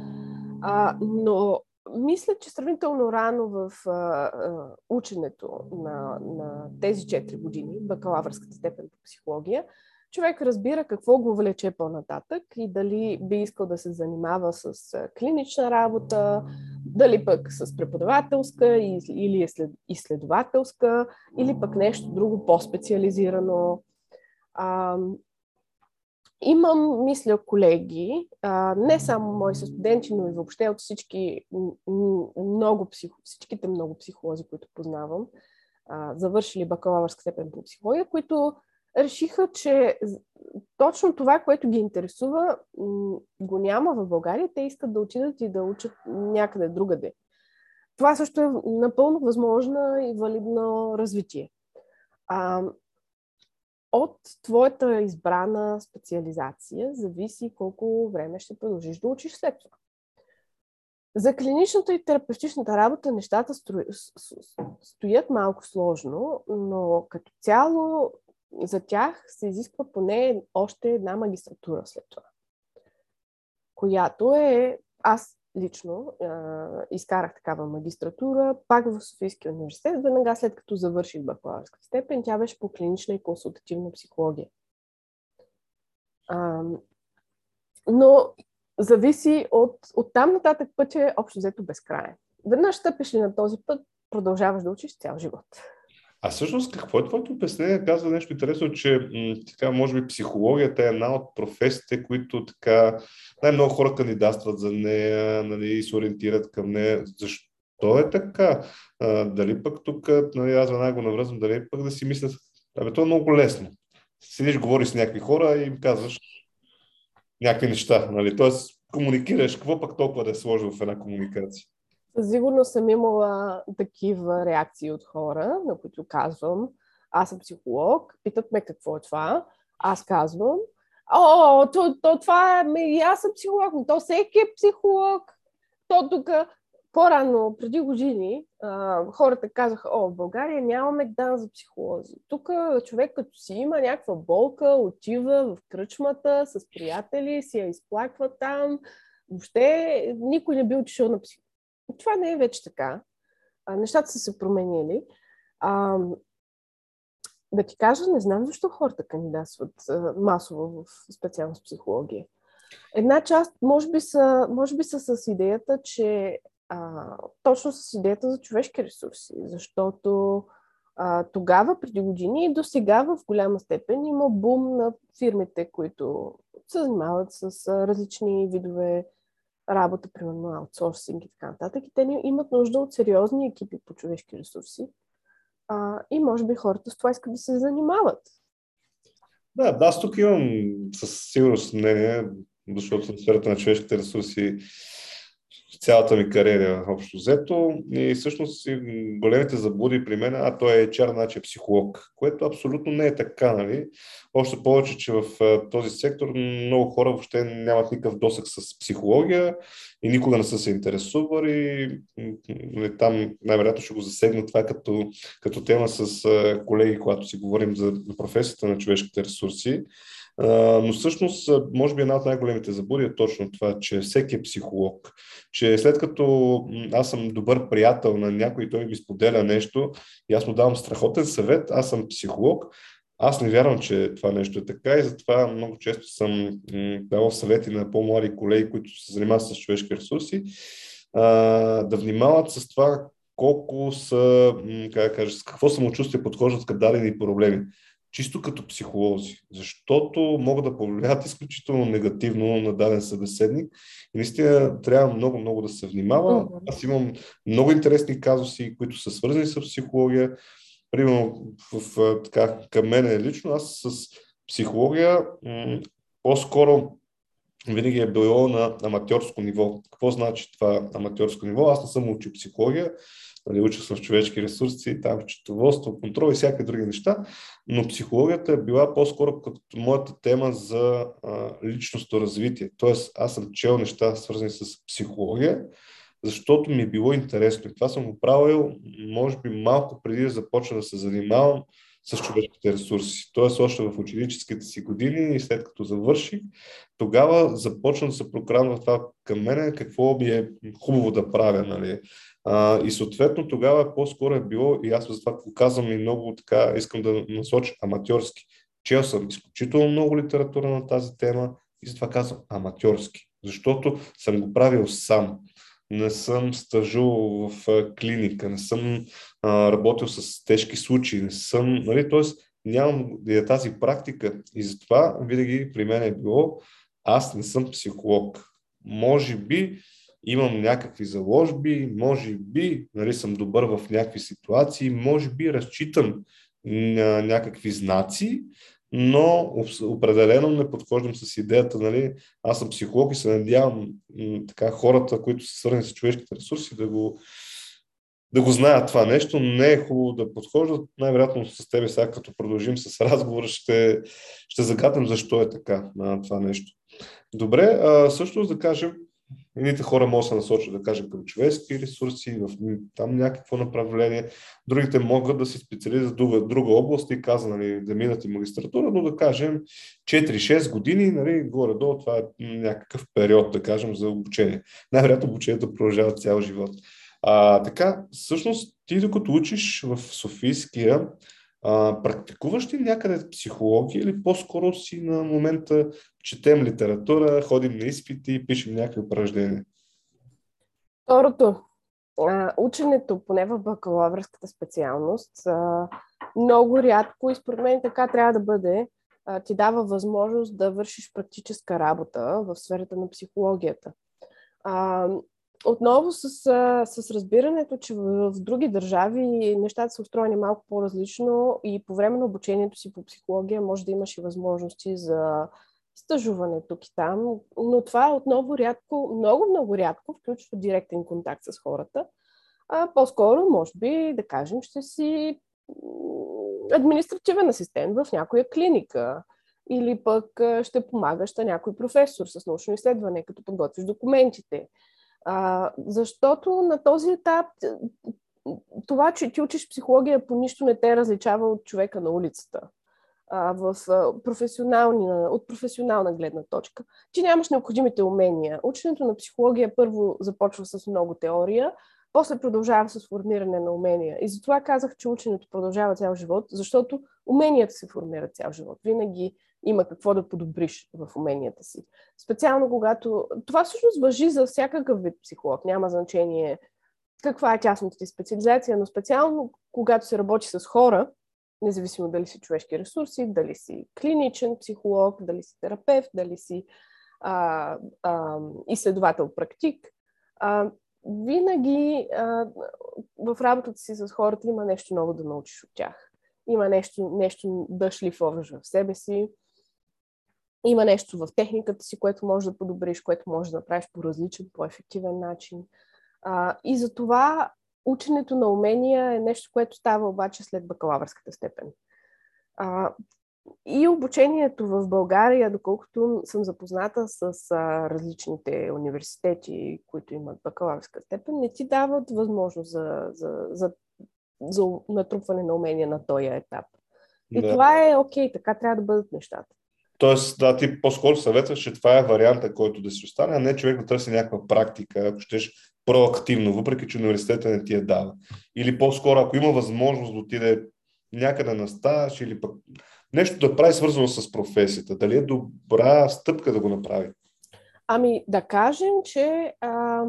А, но мисля, че сравнително рано в а, а, ученето на, на тези четири години, бакалавърската степен по психология, човек разбира какво го влече по-нататък и дали би искал да се занимава с клинична работа, дали пък с преподавателска или изследователска, или пък нещо друго по-специализирано. А, имам, мисля, колеги, а, не само мои студенти, но и въобще от всички, много психо, всичките много психолози, които познавам, а, завършили бакалавърска степен по психология, които решиха, че точно това, което ги интересува, го няма в България. Те искат да отидат и да учат някъде другаде. Това също е напълно възможно и валидно развитие. А, от твоята избрана специализация зависи колко време ще продължиш да учиш след това. За клиничната и терапевтичната работа нещата стоят малко сложно, но като цяло за тях се изисква поне още една магистратура след това, която е, аз лично а, изкарах такава магистратура, пак в Софийския университет, веднага след като завърших бакалавърска степен. Тя беше по клинична и консултативна психология. А, но зависи от, от там нататък път е общо взето безкрайен. Веднъж стъпиш ли на този път, продължаваш да учиш цял живот. А всъщност какво е твоето обяснение? Казва нещо интересно, че така, може би психологията е една от професиите, които така най-много хора кандидатстват за нея, нали, и се ориентират към нея. Защо е така? А, дали пък тук, нали, аз веднага го навръзвам, дали пък да си мисля, абе, това е много лесно. Седиш, говориш с някакви хора и им казваш някакви неща, нали? Тоест комуникираш, какво пък толкова да е сложно в една комуникация? Сигурно съм имала такива реакции от хора, на които казвам, аз съм психолог, питат ме какво е това, аз казвам, о, то, то това е, и аз съм психолог, но то всеки е психолог. То тук, по-рано, преди години, а, хората казаха, о, в България нямаме дан за психолози. Тук човек като си има някаква болка, отива в кръчмата с приятели, си я изплаква там, въобще никой не би отишъл на психолог. Това не е вече така. А, нещата са се променили. А, да ти кажа, не знам защо хората кандидатстват а, масово в специалност психология. Една част, може би са, може би са с идеята, че а, точно с идеята за човешки ресурси, защото а, тогава, преди години и до сега в голяма степен има бум на фирмите, които се занимават с а, различни видове работа, примерно аутсорсинг и така нататък. И те имат нужда от сериозни екипи по човешки ресурси. А, и може би хората с това искат да се занимават. Да, да, аз тук имам със сигурност мнение, защото съм в сферата на човешките ресурси в цялата ми кариера общо взето. И всъщност големите заблуди при мен, а той е ейч ар, значи е психолог, което абсолютно не е така, нали? Още повече, че в този сектор много хора въобще нямат никакъв досег с психология и никога не са се интересували. И там най-вероятно ще го засегна това като, като тема с колеги, когато си говорим за професията на човешките ресурси. Но всъщност, може би една от най-големите заблуди е точно това, че всеки е психолог, че след като аз съм добър приятел на някой и той ми споделя нещо и аз му давам страхотен съвет, аз съм психолог, аз не вярвам, че това нещо е така и затова много често съм давал съвети на по-млади колеги, които се занимават с човешки ресурси, да внимават с това колко са, как да кажа, с какво самочувствие подхождат към дадени проблеми. Чисто като психолози, защото могат да повлият изключително негативно на даден събеседник и наистина трябва много-много да се внимава. Аз имам много интересни казуси, които са свързани с психология. Примерно, в, така, към мен лично, аз с психология м- по-скоро винаги е било на аматьорско ниво. Какво значи това аматьорско ниво? Аз не съм учил психология, учил съм в човешки ресурси, там счетоводство, контрол и всякакви други неща, но психологията е била по-скоро като моята тема за а, личностно развитие. Тоест, аз съм чел неща, свързани с психология, защото ми е било интересно. И това съм го правил, може би, малко преди да започна да се занимавам с човешките ресурси. Тоест, още в ученическите си години и след като завърших, тогава започна да се прокрадва това към мене, какво ми е хубаво да правя, нали? А, и съответно тогава по-скоро е било, и аз за това показвам и много така, искам да насоча аматьорски. Чел съм изключително много литература на тази тема и затова казвам аматьорски, защото съм го правил сам. Не съм стажувал в клиника, не съм а, работил с тежки случаи, не съм, нали, т.е. нямам тази практика и затова винаги при мен е било, аз не съм психолог. Може би имам някакви заложби, може би, нали, съм добър в някакви ситуации, може би разчитам на някакви знаци, но определено не подхождам с идеята, нали, аз съм психолог и се надявам така, хората, които са свързани с човешките ресурси, да го, да го знаят това нещо. Не е хубаво да подхождат. Най-вероятно с тебе сега, като продължим с разговора, ще, ще загатнем защо е така на това нещо. Добре, всъщност да кажем, Едните хора могат да се насочат, да кажем, към човешки ресурси, в там някакво направление. Другите могат да се специализират в друга, друга област и каза, нали, да минат и магистратура, но да кажем четири-шест години, нали, горе-долу това е някакъв период, да кажем, за обучение. Най-вероятно обучението продължава цял живот. А, така, всъщност, ти докато учиш в Софийския, а, практикуваш ли някъде психология или по-скоро си на момента четем литература, ходим на изпити и пишем някакви упражнения? Второто. А, ученето, поне в бакалавърската специалност, а, много рядко и според мен така трябва да бъде, а, ти дава възможност да вършиш практическа работа в сферата на психологията. А, Отново с, с разбирането, че в други държави нещата са устроени малко по-различно и по време на обучението си по психология може да имаш и възможности за стажуване тук и там, но това отново рядко, много-много рядко включва директен контакт с хората. А по-скоро, може би, да кажем, ще си административен асистент в някоя клиника или пък ще помагаш на някой професор с научно изследване, като подготвиш документите. А, защото на този етап това, че ти учиш психология, по нищо не те различава от човека на улицата. А, в професионалния, от професионална гледна точка. Ти нямаш необходимите умения. Ученето на психология първо започва с много теория, после продължава с формиране на умения. И затова казах, че ученето продължава цял живот, защото уменията се формират цял живот. Винаги има какво да подобриш в уменията си. Специално когато... Това всъщност важи за всякакъв вид психолог. Няма значение каква е тясната ти специализация, но специално когато се работи с хора, независимо дали си човешки ресурси, дали си клиничен психолог, дали си терапевт, дали си а, а, изследовател-практик, а, винаги а, в работата си с хората има нещо ново да научиш от тях. Има нещо, нещо да шлифоваш в себе си. Има нещо в техниката си, което можеш да подобриш, което можеш да направиш по различен, по-ефективен начин. А, и затова ученето на умения е нещо, което става обаче след бакалавърската степен. А, и обучението в България, доколкото съм запозната с а, различните университети, които имат бакалавърска степен, не ти дават възможност за, за, за, за натрупване на умения на този етап. И да. Това е окей, така трябва да бъдат нещата. Тоест, да, ти по-скоро съветваш, че това е варианта, който да си остане, а не човек да търси някаква практика, ако щеш проактивно, въпреки че университета не ти я дава. Или по-скоро, ако има възможност да отиде някъде на стаж или пък нещо да прави свързано с професията, дали е добра стъпка да го направи? Ами, да кажем, че а...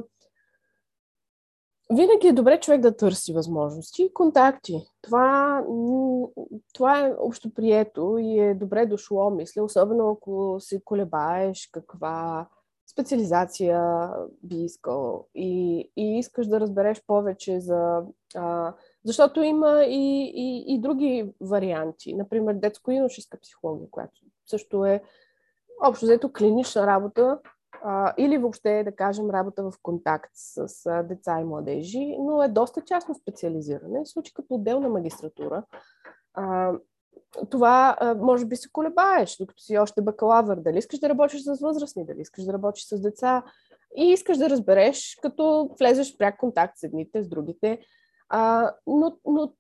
винаги е добре човек да търси възможности и контакти. Това, това е общоприето и е добре дошло, мисля, особено ако се колебаеш каква специализация би искал и, и искаш да разбереш повече за... А, защото има и, и, и други варианти. Например, детско-юношеска психология, която също е общо взето клинична работа, а, или въобще, да кажем, работа в контакт с, с деца и младежи, но е доста частно специализиране. В случай като отделна магистратура. А, това а, може би се колебаеш, докато си още бакалавър. Дали искаш да работиш с възрастни, дали искаш да работиш с деца и искаш да разбереш, като влезеш в пряк контакт с едните, с другите. А, но, но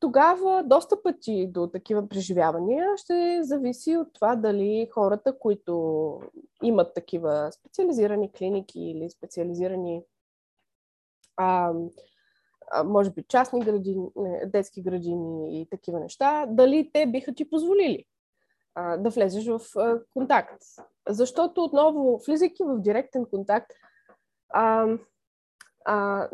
тогава достъпът ти до такива преживявания ще зависи от това дали хората, които имат такива специализирани клиники или специализирани а, а, може би частни градини, детски градини и такива неща, дали те биха ти позволили а, да влезеш в а, контакт. Защото отново, влизайки в директен контакт, а, а,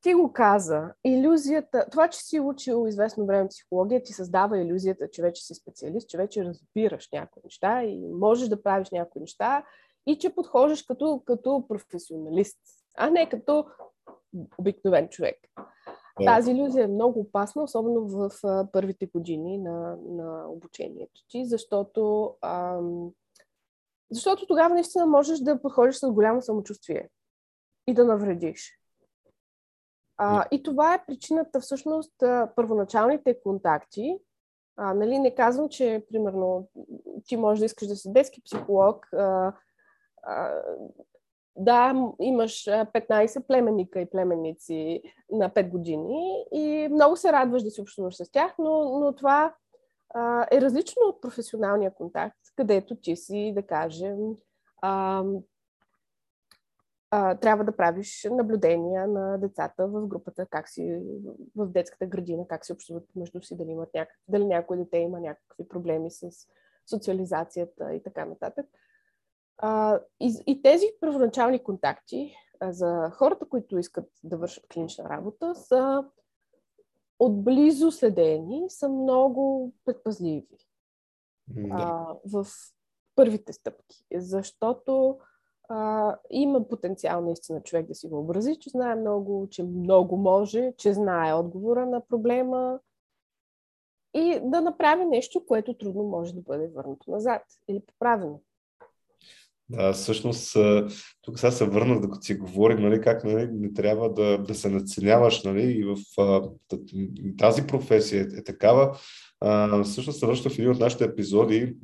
ти го каза, иллюзията, това, че си учил известно време психология, ти създава иллюзията, че вече си специалист, че вече разбираш някои неща и можеш да правиш някои неща и че подхождаш като, като професионалист, а не като обикновен човек. Тази иллюзия е много опасна, особено в първите години на, на обучението ти, защото, ам, защото тогава наистина можеш да подходиш с голямо самочувствие и да навредиш. А, и това е причината, всъщност, първоначалните контакти. А, нали, не казвам, че, примерно, ти можеш да искаш да си детски психолог, а, Да, имаш петнайсет племенника и племенници на пет години и много се радваш да си общуваш с тях, но, но това а, е различно от професионалния контакт, където ти си, да кажем, а, а, трябва да правиш наблюдения на децата в групата, как си в детската градина, как си общуват между си, дали имат някак, дали някой дете има някакви проблеми с социализацията и така нататък. Uh, и, и тези първоначални контакти uh, за хората, които искат да вършат клинична работа, са отблизо следени, са много предпазливи mm-hmm. uh, в първите стъпки, защото uh, има потенциал наистина човек да си въобрази, че знае много, че много може, че знае отговора на проблема и да направи нещо, което трудно може да бъде върнато назад или поправено. Да, всъщност, тук сега се върна, докато си говорим, нали, как нали, не трябва да, да се надценяваш, нали, и в тази професия е такава. А, всъщност се връща в един от нашите епизоди,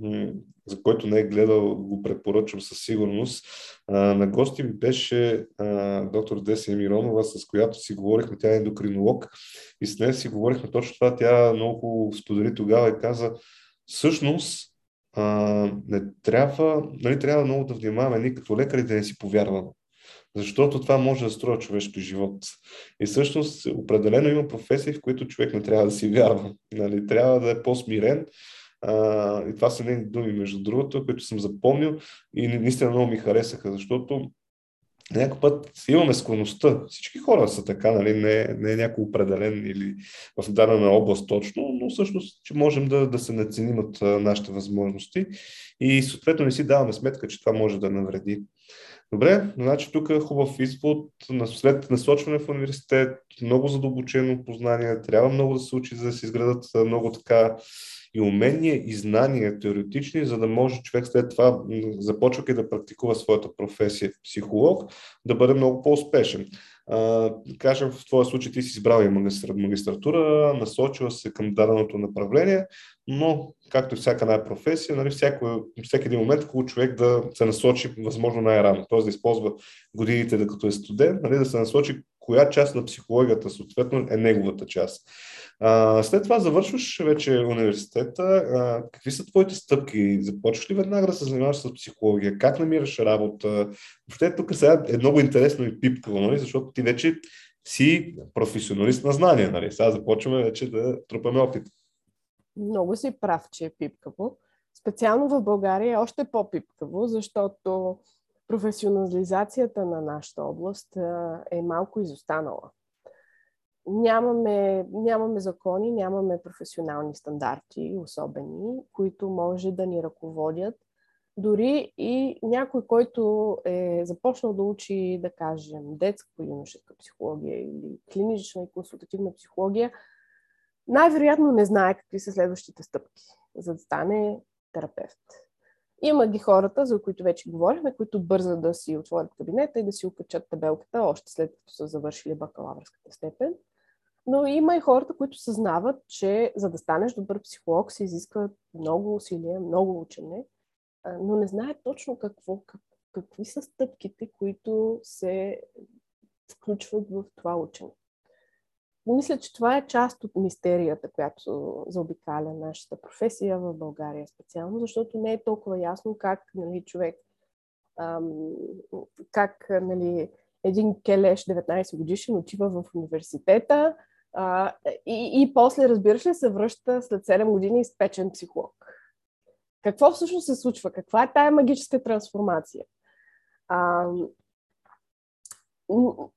за който не е гледал, го препоръчвам със сигурност. А, на гости ми беше а, доктор Десия Миронова, с която си говорихме, тя е ендокринолог и с нея си говорихме точно това. Тя много сподели тогава и каза, всъщност, Uh, не трябва, нали, трябва много да внимаваме ние като лекари да не си повярваме, защото това може да струва човешки живот. И всъщност определено има професии, в които човек не трябва да си вярва. Нали, трябва да е по-смирен. Uh, и това са нейни думи, между другото, които съм запомнил и наистина много ми харесаха, защото някой път имаме склонността. Всички хора са така, нали? не, не е някой определен или в дадена област точно, но всъщност, че можем да, да се надценим от нашите възможности и съответно не си даваме сметка, че това може да навреди. Добре, значи тук е хубав извод, след насочване в университет, много задълбочено познание, трябва много да се учи, за да се изградат много така и умения и знания теоретични, за да може човек след това, започвайки да практикува своята професия психолог, да бъде много по-успешен. А, кажем, в твоя случай ти си избрал и магистратура, насочила се към даденото направление, но, както и всяка една професия, нали, всяко, всеки един момент, когато човек да се насочи възможно най-рано, т.е. да използва годините, докато е студент, нали, да се насочи коя част на психологията, съответно, е неговата част. А, след това завършваш вече университета. А, какви са твоите стъпки? Започваш ли веднага да се занимаваш с психология? Как намираш работа? Въобще тук сега е много интересно и пипкаво, нали? Защото ти вече си професионалист на знания. Нали? Сега започваме вече да трупаме опит. Много си прав, че е пипкаво. Специално в България е още по-пипкаво, защото професионализацията на нашата област е малко изостанала. Нямаме, нямаме закони, нямаме професионални стандарти, особени, които може да ни ръководят. Дори и някой, който е започнал да учи, да кажем, детско-юношеска психология или клинична и консултативна психология, най-вероятно не знае какви са следващите стъпки, за да стане терапевт. Има ги хората, за които вече говорихме, които бързат да си отворят кабинета и да си окачат табелката, още след като са завършили бакалавърската степен. Но има и хората, които съзнават, че за да станеш добър психолог се изискват много усилия, много учене, но не знаят точно какво, как, какви са стъпките, които се включват в това учене. Мисля, че това е част от мистерията, която заобикаля нашата професия в България специално, защото не е толкова ясно как, нали, човек, ам, как, нали, един келеш деветнайсет годишен отива в университета а, и, и после, разбираш ли, се връща след седем години изпечен психолог. Какво всъщност се случва? Каква е тая магическа трансформация? Ам,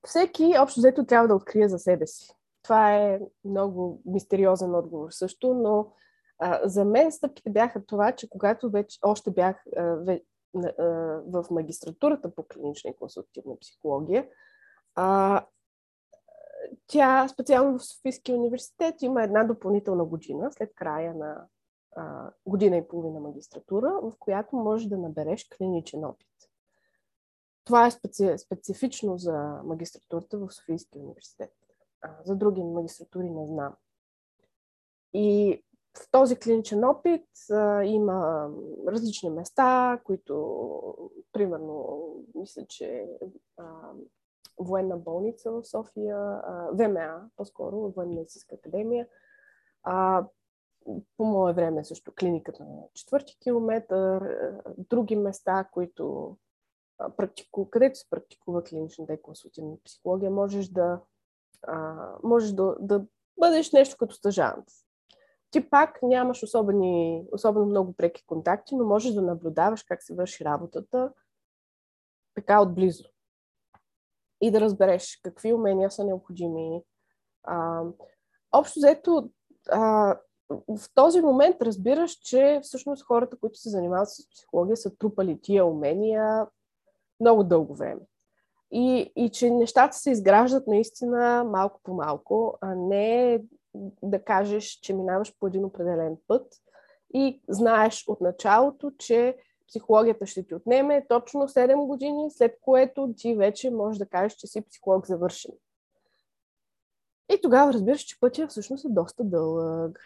всеки общо взето трябва да открие за себе си. Това е много мистериозен отговор също, но а, за мен стъпките бяха това, че когато вече още бях а, ве, а, в магистратурата по клинична и консултативна психология, а, тя специално в Софийския университет има една допълнителна година, след края на а, година и половина магистратура, в която можеш да набереш клиничен опит. Това е специ, специфично за магистратурата в Софийския университет. За други магистратури не знам. И в този клиничен опит а, има различни места, които, примерно, мисля, че а, военна болница в София, а, ВМА, по-скоро, Военна медицинска академия. А, по мое време също клиниката на четвърти километър, други места, които практику, където се практикува клиничната и консултативна психология, можеш да, а, можеш да, да бъдеш нещо като стажант. Ти пак нямаш особени, особено много преки контакти, но можеш да наблюдаваш как се върши работата така отблизо. И да разбереш какви умения са необходими. А, общо взето, а, в този момент разбираш, че всъщност хората, които се занимават с психология, са трупали тия умения много дълго време. И, и че нещата се изграждат наистина малко по малко, а не да кажеш, че минаваш по един определен път и знаеш от началото, че психологията ще ти отнеме точно седем години, след което ти вече можеш да кажеш, че си психолог завършен. И тогава разбираш, че пътя всъщност е доста дълъг.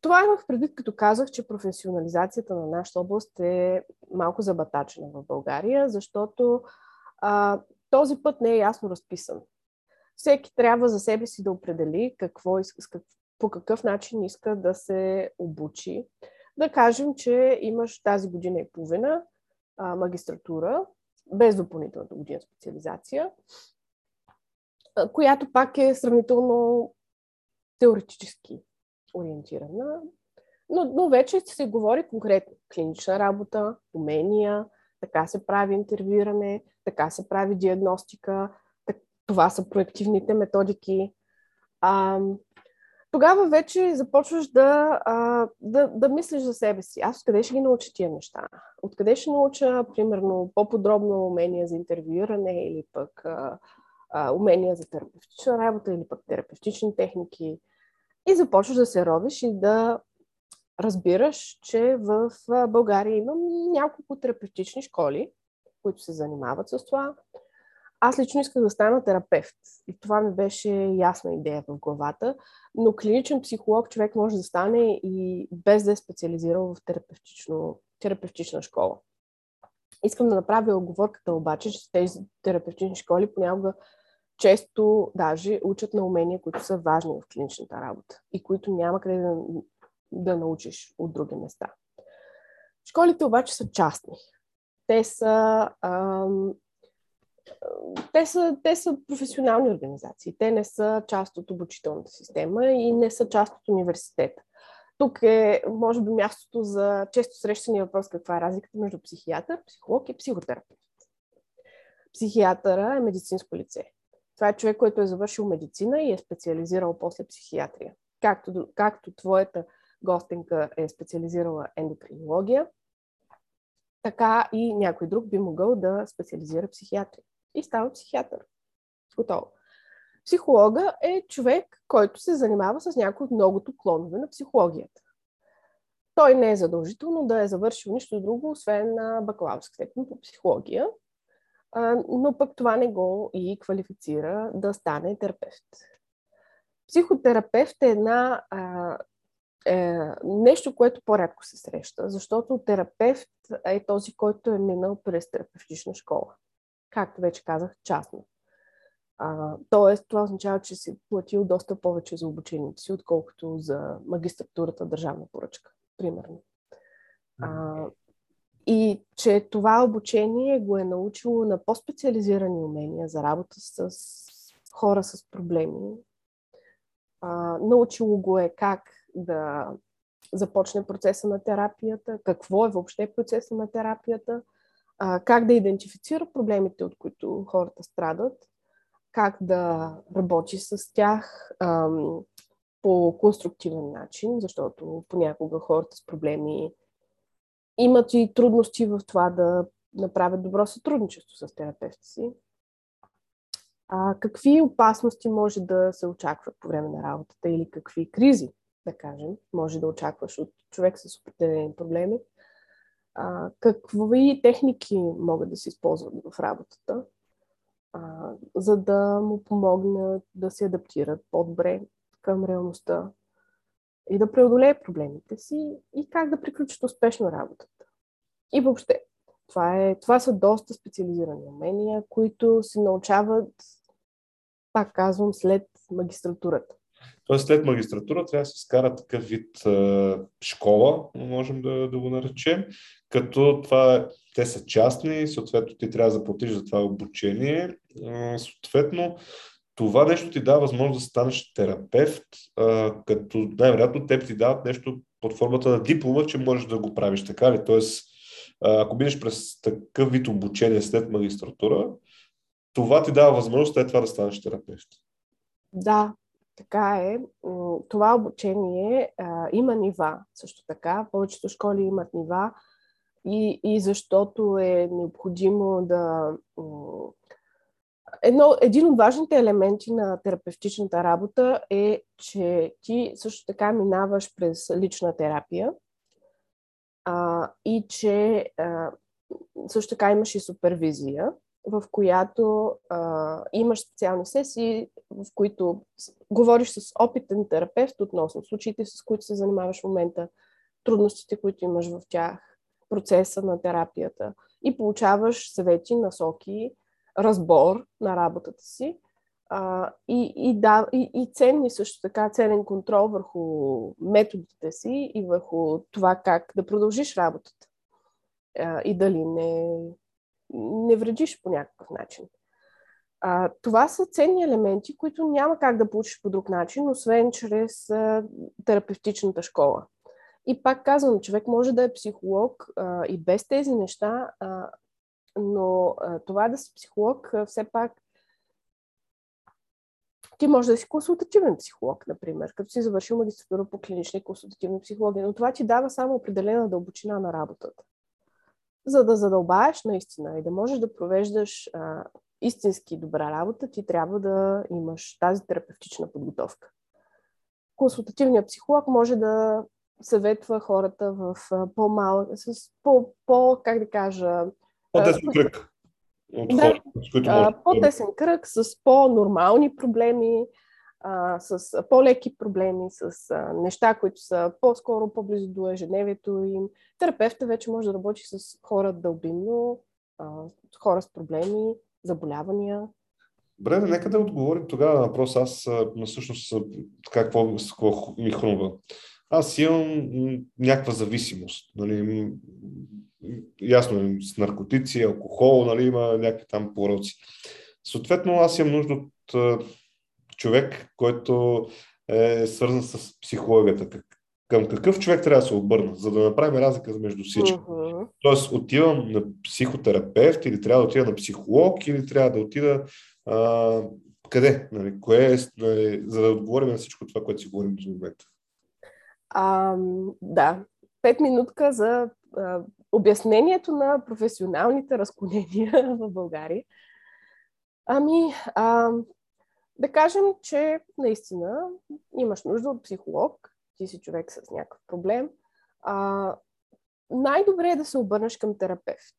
Това имах предвид, като казах, че професионализацията на нашата област е малко забатачена в България, защото а, този път не е ясно разписан. Всеки трябва за себе си да определи какво, по какъв начин иска да се обучи. Да кажем, че имаш тази година и половина а, магистратура, без допълнителната година специализация, а, която пак е сравнително теоретически ориентирана, но, но вече се говори конкретно. Клинична работа, умения, така се прави интервюиране, така се прави диагностика, това са проективните методики. А, тогава вече започваш да, а, да, да мислиш за себе си. Аз откъде ще ги науча тия неща? Откъде ще науча, примерно, по-подробно умения за интервюиране или пък а, а, умения за терапевтична работа или пък терапевтични техники. И започваш да се ровиш и да разбираш, че в България има няколко терапевтични школи, които се занимават с това. Аз лично исках да стана терапевт и това ми беше ясна идея в главата, но клиничен психолог човек може да стане и без да е специализирал в терапевтична школа. Искам да направя оговорката обаче, че тези терапевтични школи понякога често даже учат на умения, които са важни в клиничната работа и които няма къде да, да научиш от други места. Школите обаче са частни. Те са... Ам, Те са, те са професионални организации, те не са част от обучителната система и не са част от университета. Тук е, може би, мястото за често срещания въпрос каква е разликата между психиатър, психолог и психотерапевт. Психиатъра е медицинско лице. Това е човек, който е завършил медицина и е специализирал после психиатрия. Както, както твоята гостенка е специализирала ендокринология, така и някой друг би могъл да специализира психиатрия. И става психиатър. Готово. Психолога е човек, който се занимава с някои от многото клонове на психологията. Той не е задължително да е завършил нищо друго, освен на бакалавърска степен по психология, но пък това не го и квалифицира да стане терапевт. Психотерапевт е една е, нещо, което по-рядко се среща, защото терапевт е този, който е минал през терапевтична школа. Както вече казах, частно. А, тоест, това означава, че си платил доста повече за обучението си, отколкото за магистратурата държавна поръчка, примерно. А, и че това обучение го е научило на по-специализирани умения за работа с хора с проблеми. А, научило го е как да започне процеса на терапията, какво е въобще процеса на терапията, как да идентифицира проблемите, от които хората страдат, как да работи с тях ам, по конструктивен начин, защото понякога хората с проблеми имат и трудности в това да направят добро сътрудничество с терапевта си. А, какви опасности може да се очакват по време на работата или какви кризи, да кажем, може да очакваш от човек с определени проблеми. А, какви техники могат да се използват в работата, а, за да му помогнат да се адаптират по-добре към реалността и да преодолее проблемите си и как да приключат успешно работата. И въобще, Това, е, това са доста специализирани умения, които се научават, пак казвам, след магистратурата. Тоест след магистратура трябва да се скара такъв вид е, школа, можем да, да го наречем, като това, те са частни, съответно ти трябва да заплатиш за това обучение, е, съответно това нещо ти дава възможност да станеш терапевт, е, като най-вероятно те ти дават нещо под формата на диплома, че можеш да го правиш, така ли? Тоест, ако минеш през такъв вид обучение след магистратура, това ти дава възможност след това да станеш терапевт. Да, така е. Това обучение а, има нива също така. Повечето школи имат нива и, и защото е необходимо да... Едно, един от важните елементи на терапевтичната работа е, че ти също така минаваш през лична терапия а, и че а, също така имаш и супервизия, в която а, имаш специални сесии, в които говориш с опитен терапевт относно случаите, с които се занимаваш в момента, трудностите, които имаш в тях, процеса на терапията и получаваш съвети, насоки, разбор на работата си а, и, и, да, и, и ценни също така, ценен контрол върху методите си и върху това как да продължиш работата а, и дали не... не вредиш по някакъв начин. А, това са ценни елементи, които няма как да получиш по друг начин, освен чрез а, терапевтичната школа. И пак казвам, човек може да е психолог а, и без тези неща, а, но а, това да си психолог, а, все пак ти може да си консултативен психолог, например, като си завършил магистратура по клинична и консултативна психология, но това ти дава само определена дълбочина на работата, за да задълбаеш наистина и да можеш да провеждаш а, истински добра работа, ти трябва да имаш тази терапевтична подготовка. Консултативният психолог може да съветва хората в а, по-малък, с по, по, как да кажа... По-тесен кръг. От да, хора, по-тесен кръг, с по-нормални проблеми, а, с по-леки проблеми, с а, неща, които са по-скоро по-близо до ежедневието им. Терапевта вече може да работи с хора дълбинно, а, хора с проблеми, заболявания. Добре, нека да отговорим тогава на въпрос. Аз всъщност какво ми хрумва. Аз имам някаква зависимост. Нали? Ясно, с наркотици, алкохол, нали? Има някакви там пороци. Съответно, аз имам нужда от човек, който е свързан с психологията. Към какъв човек трябва да се обърна, за да направим разлика между всички? Uh-huh. Тоест, отивам на психотерапевт или трябва да отида на психолог, или трябва да отида а, къде? Нали, кое е, нали, за да отговорим на всичко това, което си говорим до момента. Uh, да. Пет минутка за uh, обяснението на професионалните разклонения в България. Ами... Uh, Да кажем, че наистина имаш нужда от психолог, ти си човек с някакъв проблем. А, най-добре е да се обърнеш към терапевт.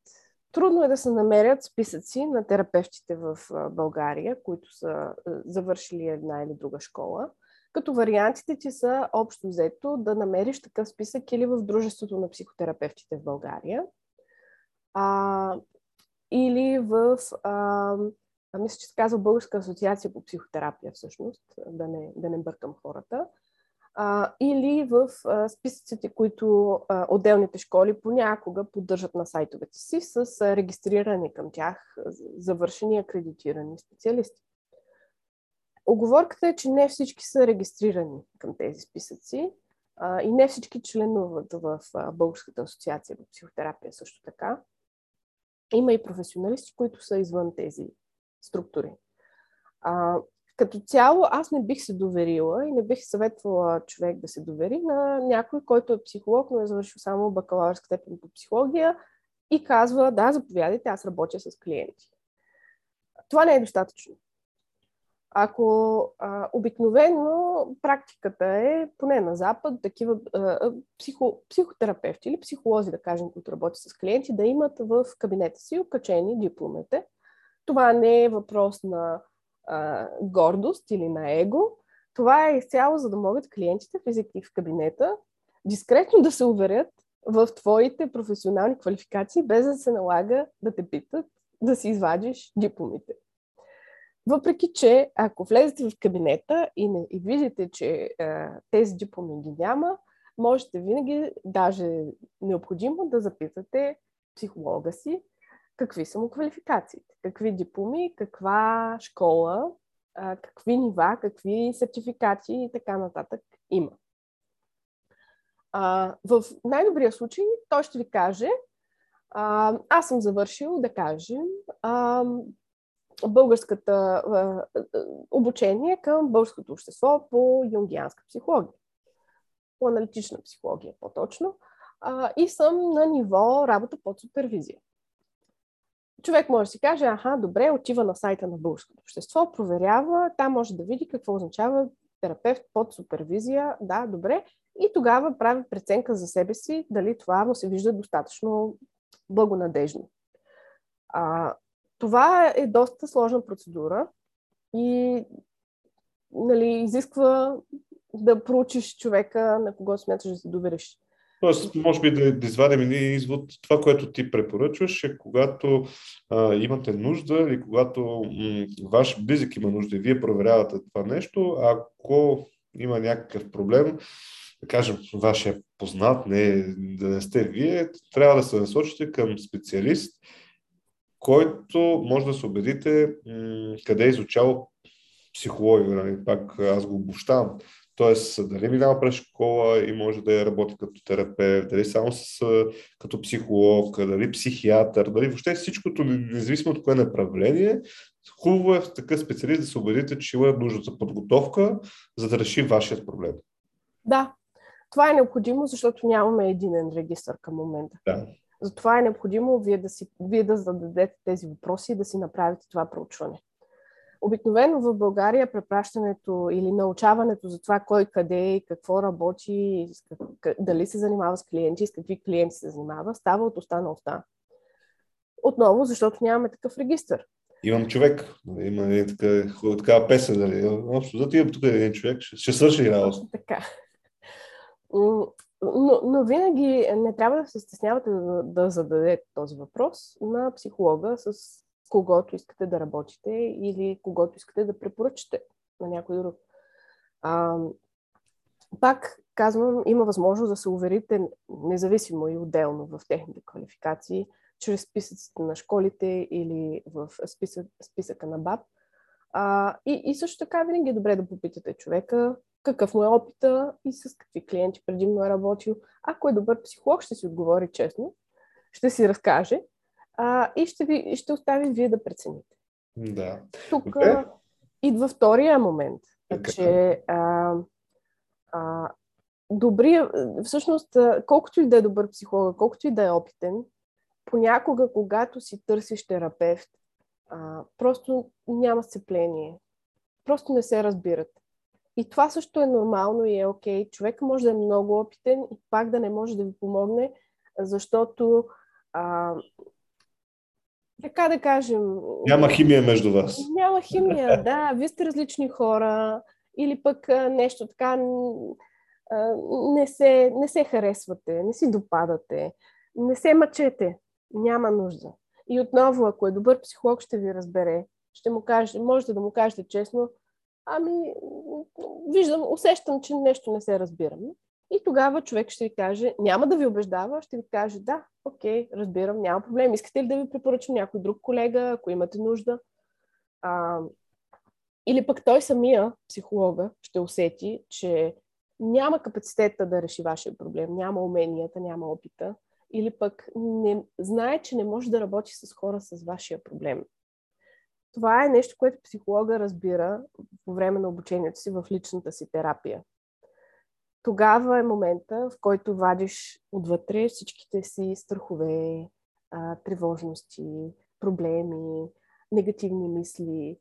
Трудно е да се намерят списъци на терапевтите в България, които са завършили една или друга школа, като вариантите ти са общо взето да намериш такъв списък или в Дружеството на психотерапевтите в България, а, или в... А, мисля, че се казва Българска асоциация по психотерапия всъщност, да не, да не бъркам хората, а, или в а, списъците, които а, отделните школи понякога поддържат на сайтовете си с а, регистрирани към тях завършени акредитирани специалисти. Оговорката е, че не всички са регистрирани към тези списъци а, и не всички членуват в а, Българската асоциация по психотерапия също така. Има и професионалисти, които са извън тези структури. А, като цяло аз не бих се доверила и не бих съветвала човек да се довери на някой, който е психолог, но е завършил само бакалавърска степен по психология и казва, да, заповядайте, аз работя с клиенти. Това не е достатъчно. Ако а, обикновено практиката е, поне на Запад, такива а, психо, психотерапевти или психолози, да кажем, които работят с клиенти, да имат в кабинета си окачени дипломите. Това не е въпрос на а, гордост или на его. Това е изцяло, за да могат клиентите, физики в кабинета, дискретно да се уверят, в твоите професионални квалификации, без да се налага да те питат да си извадиш дипломите. Въпреки че, ако влезете в кабинета и, не, и видите, че а, тези дипломи ги няма, можете винаги, даже необходимо, да запитате психолога си какви са му квалификациите, какви дипломи, каква школа, а, какви нива, какви сертификати и така нататък има. А, в най-добрия случай той ще ви каже, а, аз съм завършил, да кажем, а, българската а, обучение към българското общество по юнгианска психология, по аналитична психология по-точно, а, и съм на ниво работа под супервизия. Човек може да си каже, аха, добре, отива на сайта на българското общество, проверява, там може да види какво означава терапевт под супервизия, да, добре, и тогава прави преценка за себе си, дали това му се вижда достатъчно благонадежно. А, това е доста сложна процедура и, нали, изисква да проучиш човека, на кого смяташ да се довериш. Тоест, може би да, да извадим един извод. Това, което ти препоръчваш, е когато а, имате нужда или когато м- ваш близък има нужда и вие проверявате това нещо, ако има някакъв проблем, да кажем, вашия познат, не, да не сте вие, трябва да се насочите към специалист, който може да се убедите м- къде е изучал психология. Пак аз го обобщавам. Тоест, дали минава през школа и може да я работи като терапевт, дали само с, като психолог, дали психиатър, дали въобще всичкото, независимо от кое направление, хубаво е в такъв специалист да се убедите, че има нужната подготовка, за да реши вашият проблем. Да, това е необходимо, защото нямаме единен регистър към момента. Да. Затова е необходимо вие да, си, вие да зададете тези въпроси и да си направите това проучване. Обикновено в България препращането или научаването за това кой къде и какво работи, дали се занимава с клиенти, с какви клиенти се занимава, става от уста на уста. Отново, защото нямаме такъв регистър. Имам човек. Има такава песен. Дали. Общо, зато имам тук един човек. Ще свърши работа. Така. Но, но винаги не трябва да се стеснявате да, да зададете този въпрос на психолога, с когото искате да работите или когото искате да препоръчате на някой друг. А, пак, казвам, има възможност да се уверите независимо и отделно в техните квалификации, чрез списъците на школите или в списък, списъка на БАБ. А, и, и също така винаги е добре да попитате човека какъв му е опита и с какви клиенти предимно е работил. Ако е добър психолог, ще си отговори честно, ще си разкаже, А, и ще, ви, ще оставим вие да прецените. Да. Тук okay. идва втория момент, okay. че а, а, добрия, всъщност, колкото и да е добър психолог, колкото и да е опитен, понякога, когато си търсиш терапевт, а, просто няма сцепление. Просто не се разбират. И това също е нормално и е окей. Okay. Човек може да е много опитен и пак да не може да ви помогне, защото а, така да кажем... Няма химия между вас. Няма химия, да. Вие сте различни хора или пък нещо така не се, не се харесвате, не си допадате, не се мъчете. Няма нужда. И отново, ако е добър психолог, ще ви разбере. Ще му кажете, можете да му кажете честно, ами виждам, усещам, че нещо не се разбираме. И тогава човек ще ви каже, няма да ви убеждава, ще ви каже, да, окей, разбирам, няма проблем. Искате ли да ви препоръчам някой друг колега, ако имате нужда? А, или пък той самия, психолога, ще усети, че няма капацитета да реши вашия проблем, няма уменията, няма опита. Или пък не, знае, че не може да работи с хора с вашия проблем. Това е нещо, което психолога разбира по време на обучението си в личната си терапия. Тогава е момента, в който вадиш отвътре всичките си страхове, тревожности, проблеми, негативни мисли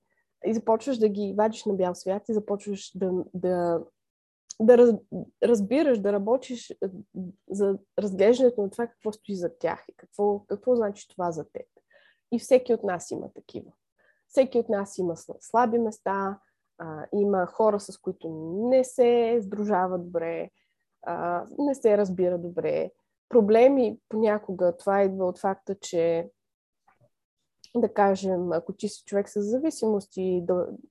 и започваш да ги вадиш на бял свят и започваш да, да, да разбираш, да работиш за разглеждането на това какво стои за тях и какво, какво значи това за теб. И всеки от нас има такива. Всеки от нас има слаби места, А, има хора, с които не се сдружава добре, а, не се разбира добре, проблеми понякога. Това идва от факта, че да кажем, ако ти си човек с зависимост и,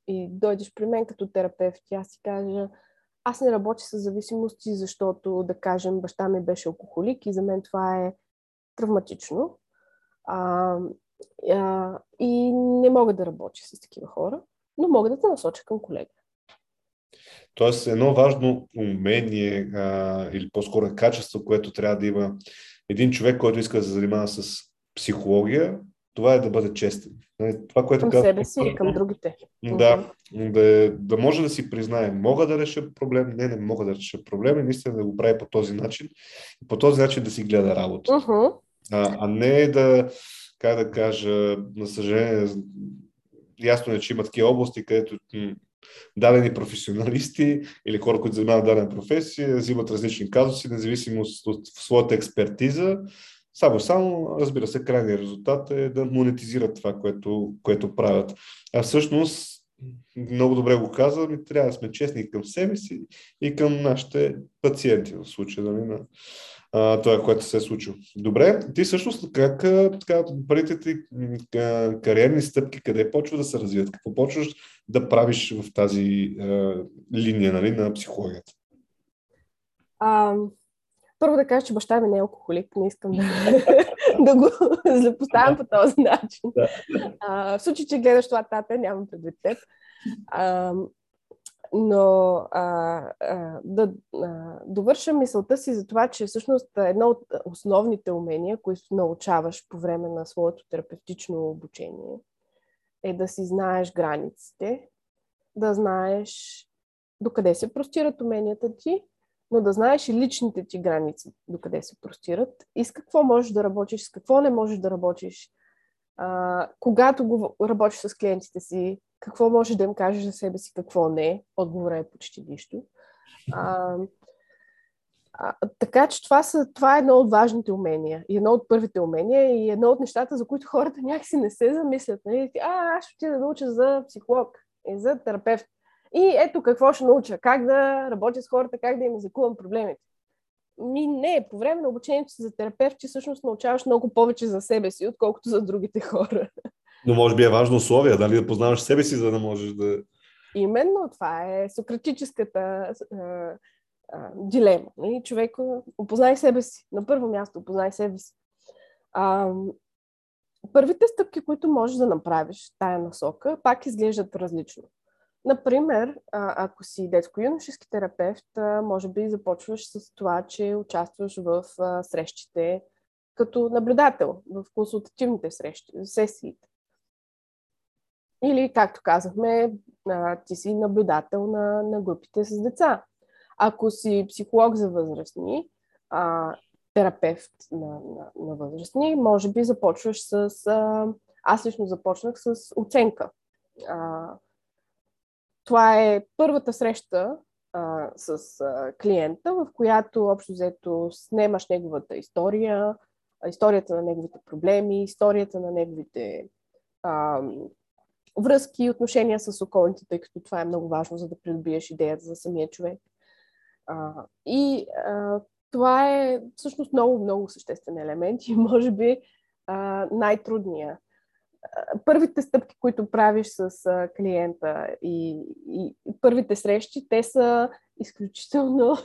и дойдеш при мен като терапевт, аз си кажа, аз не работя с зависимости, защото, да кажем, баща ми беше алкохолик и за мен това е травматично. А, а, и не мога да работя с такива хора, но мога да те насоча към колега. Тоест, едно важно умение а, или по-скоро качество, което трябва да има един човек, който иска да се занимава с психология, това е да бъде честен. Това, което към казва, себе си и към другите. Да, да, да може да си признае, мога да реша проблем, не, не мога да реша проблем и наистина да го прави по този начин. По този начин да си гледа работа. Uh-huh. А, а не да, как да кажа, на съжаление, ясно е, че има такива области, където дадени професионалисти или хора, които занимават дадена професия, взимат различни казуси, независимо от своята експертиза. Само, само, разбира се, крайният резултат е да монетизират това, което, което правят. А всъщност, много добре го казвам, трябва да сме честни към себе си и към нашите пациенти, в случая, нали, на а, това, което се е случило. Добре, ти всъщност как така, парите ти кариерни стъпки, къде почва да се развият? Какво почваш да правиш в тази а, линия, нали, на психологията? А... Първо да кажа, че баща ми не е алкохолик, не искам да, да го запоставям по този начин. А, в случай, че гледаш това, тата, нямам предвид теб. А, но а, а, да а, довърша мисълта си за това, че всъщност едно от основните умения, които научаваш по време на своето терапевтично обучение, е да си знаеш границите, да знаеш докъде се простират уменията ти, но да знаеш и личните ти граници, докъде се простират и с какво можеш да работиш, с какво не можеш да работиш. А, когато го работиш с клиентите си, какво можеш да им кажеш за себе си, какво не. Отговора е почти нищо. А, а, така че това, са, това е едно от важните умения. И едно от първите умения и едно от нещата, за които хората някакси не се замислят. Нали? А, аз ще ти да науча за психолог и за терапевт. И ето какво ще науча, как да работя с хората, как да им излекувам проблемите. Ми не, по време на обучението си за терапевт, ти всъщност научаваш много повече за себе си, отколкото за другите хора. Но може би е важно условие, дали да познаваш себе си, за да можеш да... Именно, това е сократическата а, а, дилема. И човек, опознай себе си. На първо място, опознай себе си. А, първите стъпки, които можеш да направиш тая насока, пак изглеждат различно. Например, ако си детско-юношески терапевт, може би започваш с това, че участваш в срещите като наблюдател, в консултативните срещи, сесиите. Или, както казахме, ти си наблюдател на, на групите с деца. Ако си психолог за възрастни, терапевт на, на, на възрастни, може би започваш с... Аз лично започнах с оценка. Това е първата среща а, с а, клиента, в която общо взето снимаш неговата история, историята на неговите проблеми, историята на неговите а, връзки, отношения с околните, тъй като това е много важно, за да придобиеш идеята за самия човек. А, и а, това е всъщност много-много съществен елемент и може би а, най-трудния. Първите стъпки, които правиш с клиента и, и, и първите срещи, те са изключително...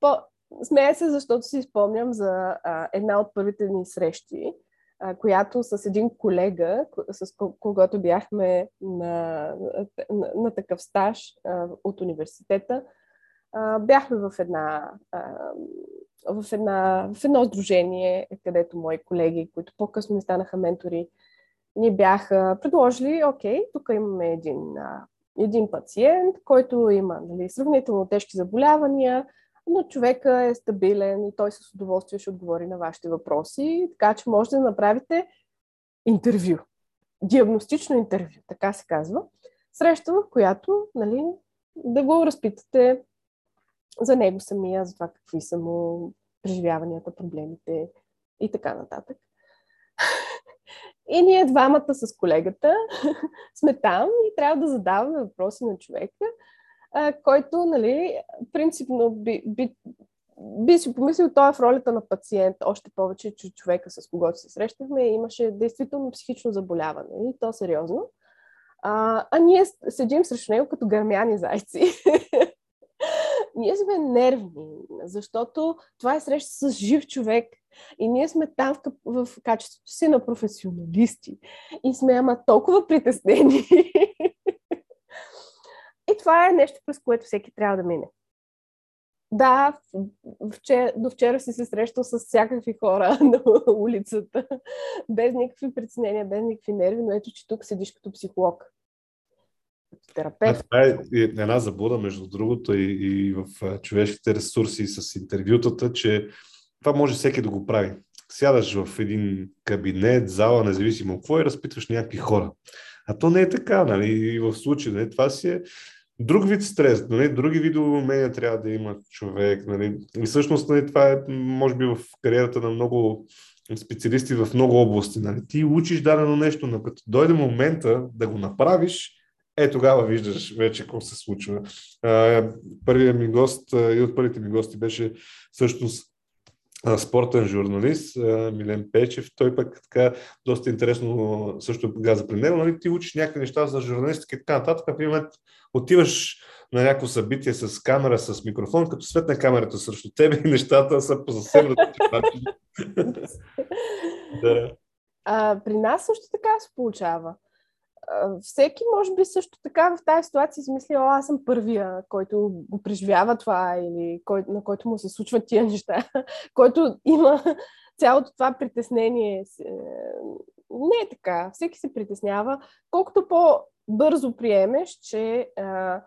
По... Смея се, защото си спомням за а, една от първите ни срещи, а, която с един колега, с когото бяхме на, на, на такъв стаж а, от университета, а, бяхме в една... А, В, една, в едно сдружение, където мои колеги, които по-късно ми станаха ментори, ни бяха предложили, окей, тук имаме един, един пациент, който има, нали, сравнително тежки заболявания, но човека е стабилен и той с удоволствие ще отговори на вашите въпроси, така че може да направите интервю, диагностично интервю, така се казва, среща, в която, нали, да го разпитате за него самия, за това какви са му преживяванията, проблемите и така нататък. И ние двамата с колегата сме там и трябва да задаваме въпроси на човека, който, нали, принципно би, би, би си помислил, той е в ролята на пациент, още повече, че човека, с когото се срещахме, имаше действително психично заболяване и то сериозно. А, а ние седим срещу него като гърмяни зайци. Ние сме нервни, защото това е среща с жив човек и ние сме там в, в качеството си на професионалисти и сме ама толкова притеснени. И това е нещо, през което всеки трябва да мине. Да, вчера, до вчера си се срещал с всякакви хора на улицата, без никакви притеснения, без никакви нерви, но ето, че тук седиш като психолог. Терапевт. Това е една заблуда, между другото, и, и в човешките ресурси с интервютата, че това може всеки да го прави. Сядаш в един кабинет, зала, независимо какво, и разпитваш някакви хора. А то не е така, нали? И в случай, нали? Това си е друг вид стрес, нали? Други видове умения трябва да има човек, нали? И всъщност, нали, това е, може би, в кариерата на много специалисти в много области, нали? Ти учиш дадено нещо, но като дойде момента да го направиш, е, тогава виждаш вече какво се случва. Първият ми гост и от първите ми гости беше всъщност спортен журналист Милен Печев. Той пък така доста интересно също каза при него. Нали, ти учиш някакви неща за журналистика и така нататък. Например, отиваш на някакво събитие с камера, с микрофон, като светне камерата срещу тебе и нещата са по съвсем различен начин. При нас също така се получава. Всеки, може би, също така в тази ситуация измисли, о, аз съм първия, който го преживява това или кой, на който му се случват тия неща, който има цялото това притеснение. Не е така. Всеки се притеснява. Колкото по-бързо приемеш, че а,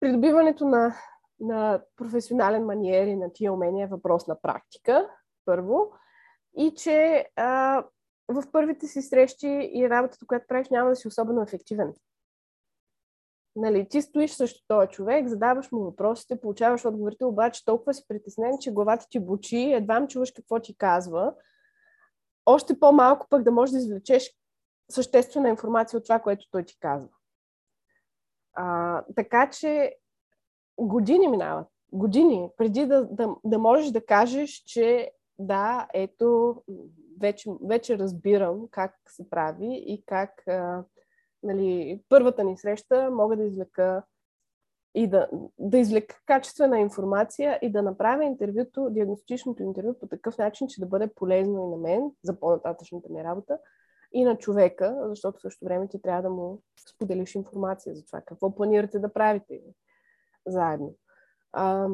придобиването на, на професионален маниер и на тия умения е въпрос на практика, първо, и че а, в първите си срещи и работата, която правиш, няма да си особено ефективен. Нали, ти стоиш срещу този човек, задаваш му въпросите, получаваш отговорите, обаче толкова си притеснен, че главата ти бучи, едва ме чуваш какво ти казва. Още по-малко пък да можеш да извлечеш съществена информация от това, което той ти казва. А, така че години минават. Години преди да, да, да можеш да кажеш, че да, ето, вече, вече разбирам как се прави и как, а, нали, първата ни среща мога да извлека и да, да извлека качествена информация и да направя интервюто, диагностичното интервю по такъв начин, че да бъде полезно и на мен за по-нататъчната ми работа и на човека, защото в същото време ти трябва да му споделиш информация за това, какво планирате да правите заедно. А,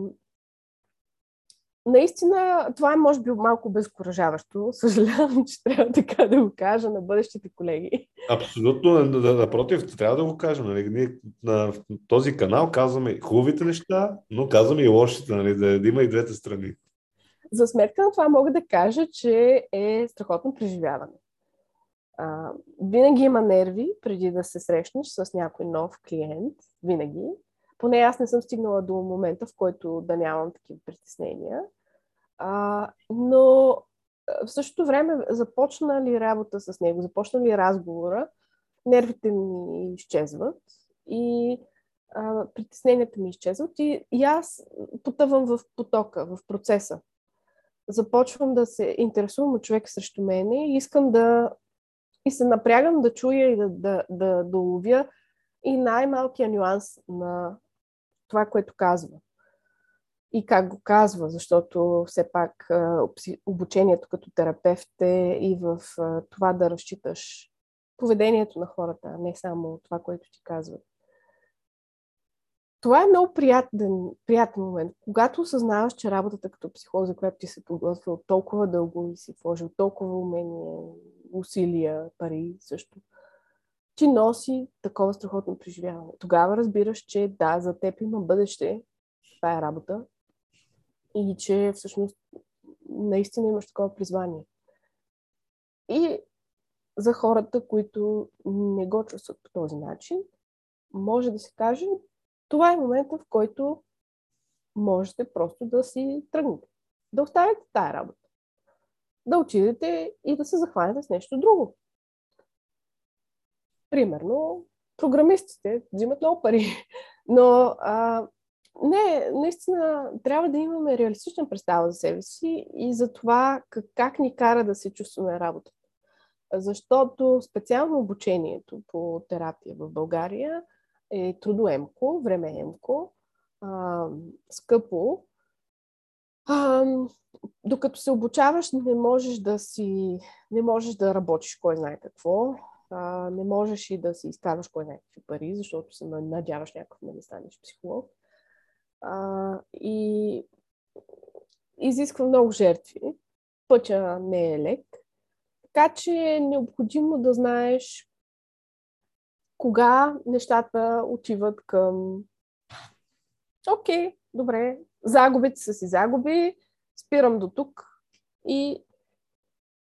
Наистина, това е, може би, малко безкуражаващо. Съжалявам, че трябва така да го кажа на бъдещите колеги. Абсолютно, напротив, трябва да го кажем. Нали? Ние на този канал казваме хубавите неща, но казваме и лошите, нали? Да, да има и двете страни. За сметка на това мога да кажа, че е страхотно преживяване. А, винаги има нерви преди да се срещнеш с някой нов клиент. Винаги. Поне аз не съм стигнала до момента, в който да нямам такива притеснения. А, но в същото време започна ли работа с него, започна ли разговора, нервите ми изчезват и а, притесненията ми изчезват и, и аз потъвам в потока, в процеса. Започвам да се интересувам от човек срещу мене и искам да и се напрягам да чуя и да, да, да, да ловя и най-малкия нюанс на това, което казва. И как го казва, защото все пак обучението като терапевт е и в това да разчиташ поведението на хората, а не само това, което ти казват. Това е много приятен, приятен момент. Когато осъзнаваш, че работата като психолог, за която ти се подготвил толкова дълго и си вложил толкова умения, усилия, пари също, ти носи такова страхотно преживяване. Тогава разбираш, че да, за теб има бъдеще тая работа и че всъщност наистина имаш такова призвание. И за хората, които не го чувстват по този начин, може да се каже, това е момента, в който можете просто да си тръгнете. Да оставите тая работа. Да отидете и да се захванете с нещо друго. Примерно, програмистите взимат много пари, но а, Не, наистина трябва да имаме реалистична представа за себе си и за това как, как ни кара да се чувстваме работата. Защото специално обучението по терапия в България е трудоемко, времеемко, а, скъпо. А, докато се обучаваш, не можеш да си, не можеш да работиш кой знае какво, а, не можеш и да си изкарваш кой знае какви пари, защото се надяваш някакъв да не станеш психолог. А, и изисква много жертви. Пътя не е лек. Така че е необходимо да знаеш кога нещата отиват към окей, добре, загубите са си загуби, спирам до тук и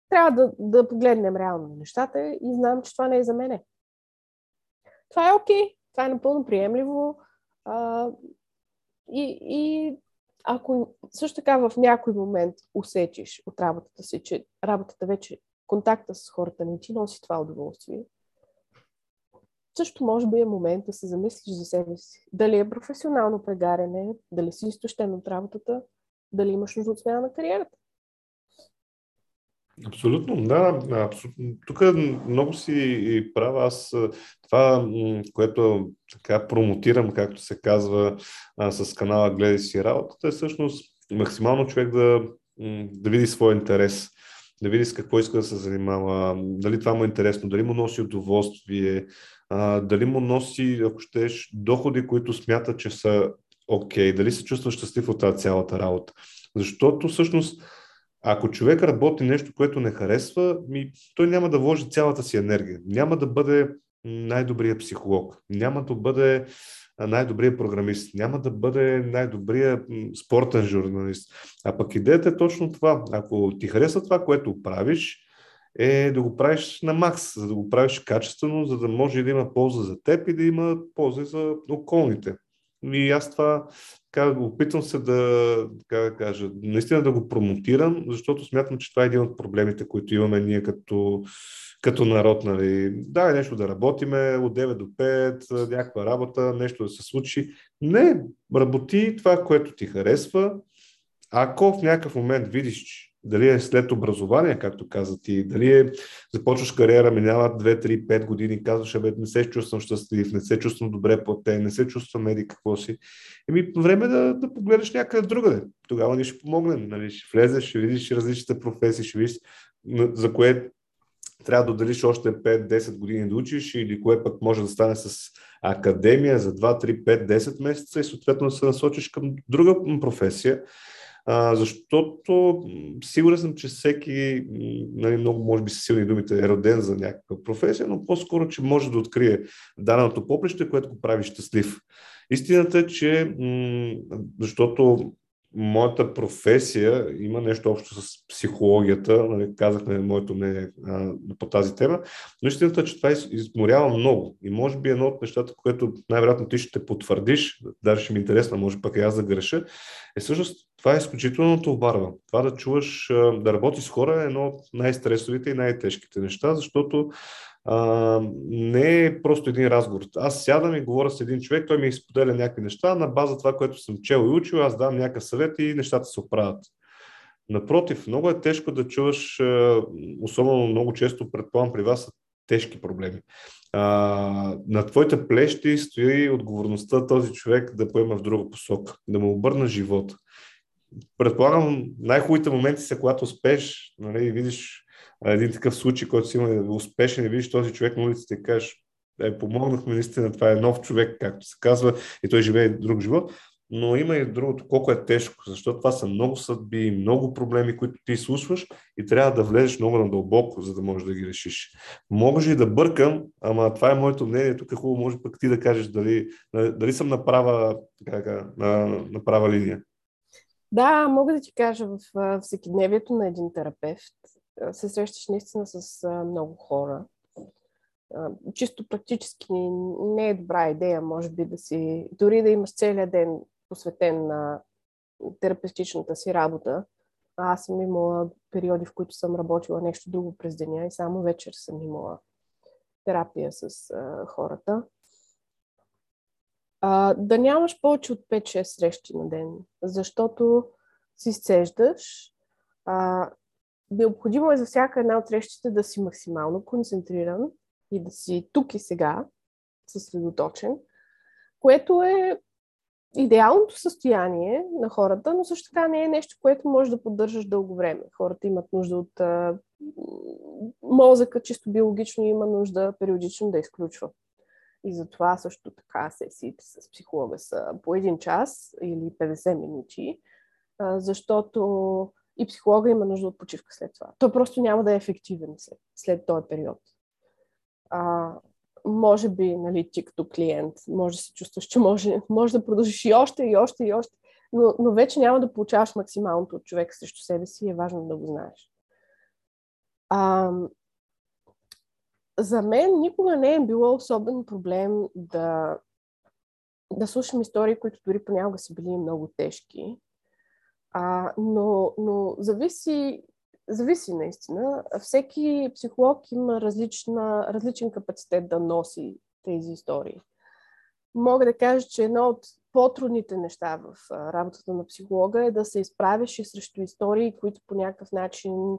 трябва да, да погледнем реално нещата и знам, че това не е за мене. Това е окей, това е напълно приемливо. А, и, и ако също така в някой момент усетиш от работата си, че работата вече контакта с хората не ти носи това удоволствие, също може би е момент да се замислиш за себе си. Дали е професионално прегаряне, дали си изтощен от работата, дали имаш нужда от смяна на кариерата. Абсолютно, да. Абсолютно. Тук много си права. Аз това, което така промотирам, както се казва с канала "Гледай си работата", е всъщност максимално човек да, да види своя интерес. Да види с какво иска да се занимава, дали това му е интересно, дали му носи удоволствие, дали му носи, ако щеш, доходи, които смята, че са окей, дали се чувства щастлив от тази цялата работа. Защото всъщност, ако човек работи нещо, което не харесва, той няма да вложи цялата си енергия, няма да бъде най-добрият психолог, няма да бъде най-добрият програмист, няма да бъде най-добрият спортен журналист. А пък идеята е точно това. Ако ти харесва това, което правиш, е да го правиш на макс, за да го правиш качествено, за да може да има полза за теб и да има полза за околните. И аз това така, опитвам се да, така да кажа, наистина да го промотирам, защото смятам, че това е един от проблемите, които имаме ние като като народ, нали, да, нещо да работиме от девет до пет, някаква работа, нещо да се случи. Не, работи това, което ти харесва. Ако в някакъв момент видиш, дали е след образование, както каза ти, дали е започваш кариера, минават две, три, пет години, казваш, абе, не се чувствам щастлив, не се чувствам добре платен, не се чувствам еди какво си. Еми, време да, да погледаш някъде другаде. Тогава ни ще помогнем, нали, ще влезеш, ще видиш различните професии, ще видиш за кое трябва да отделиш още пет-десет години да учиш или кое пък може да стане с академия за два, три, пет, десет месеца и съответно да се насочиш към друга професия, а, защото сигурен съм, че всеки, нали, много може би са силни думите, е роден за някаква професия, но по-скоро, че може да открие данното поприще, което го прави щастлив. Истината е, че м- защото моята професия има нещо общо с психологията, нали, казахме моето мнение а, по тази тема, но истината, че това изморява много и може би едно от нещата, което най-вероятно ти ще потвърдиш, даже ще ми е интересно, може пък и аз да греша, е всъщност това е изключително товарва. Това да чуваш, да работиш с хора е едно от най-стресовите и най-тежките неща, защото а, не е просто един разговор. Аз сядам и говоря с един човек, той ми изподеля някакви неща, на база това, което съм чел и учил, аз дам някакъв съвет и нещата се оправят. Напротив, много е тежко да чуваш, особено много често, предполагам при вас, тежки проблеми. А, на твоите плещи стои отговорността този човек да поема в друга посока, да му обърна живота. Предполагам, най-хубавите моменти са, когато успееш, нали, видиш един такъв случай, който си има успешен и видиш този човек на улицата и кажеш, е, помогнахме наистина, това е нов човек, както се казва, и той живее друг живот. Но има и другото, колко е тежко, защото това са много съдби, много проблеми, които ти слушваш и трябва да влезеш много надълбоко, за да можеш да ги решиш. Може и да бъркам, ама това е моето мнение, тук е хубаво, може пък ти да кажеш дали, дали съм на права, така, на, на права линия. Да, мога да ти кажа, в всекидневието на един терапевт се срещаш наистина с много хора. Чисто практически не е добра идея, може би, да си, дори да имаш целия ден посветен на терапевтичната си работа. Аз съм имала периоди, в които съм работила нещо друго през деня и само вечер съм имала терапия с хората. А, да нямаш повече от пет-шест срещи на ден, защото си изцеждаш. А, необходимо е за всяка една от срещите да си максимално концентриран и да си тук и сега съсредоточен, което е идеалното състояние на хората, но също така не е нещо, което можеш да поддържаш дълго време. Хората имат нужда от а, мозъка, чисто биологично има нужда периодично да изключва. И затова също така сесиите с психолога са по един час или петдесет минути, защото и психолога има нужда от почивка след това. Той просто няма да е ефективен след, след този период. А, може би, нали, ти като клиент, може да се чувстваш, че може, може да продължиш и още, и още, и още, но, но вече няма да получаваш максималното от човека срещу себе си и е важно да го знаеш. А, за мен никога не е било особен проблем да, да слушам истории, които дори понякога са били много тежки. А, но, но зависи, зависи наистина. Всеки психолог има различна, различен капацитет да носи тези истории. Мога да кажа, че едно от по-трудните неща в работата на психолога е да се изправиш и срещу истории, които по някакъв начин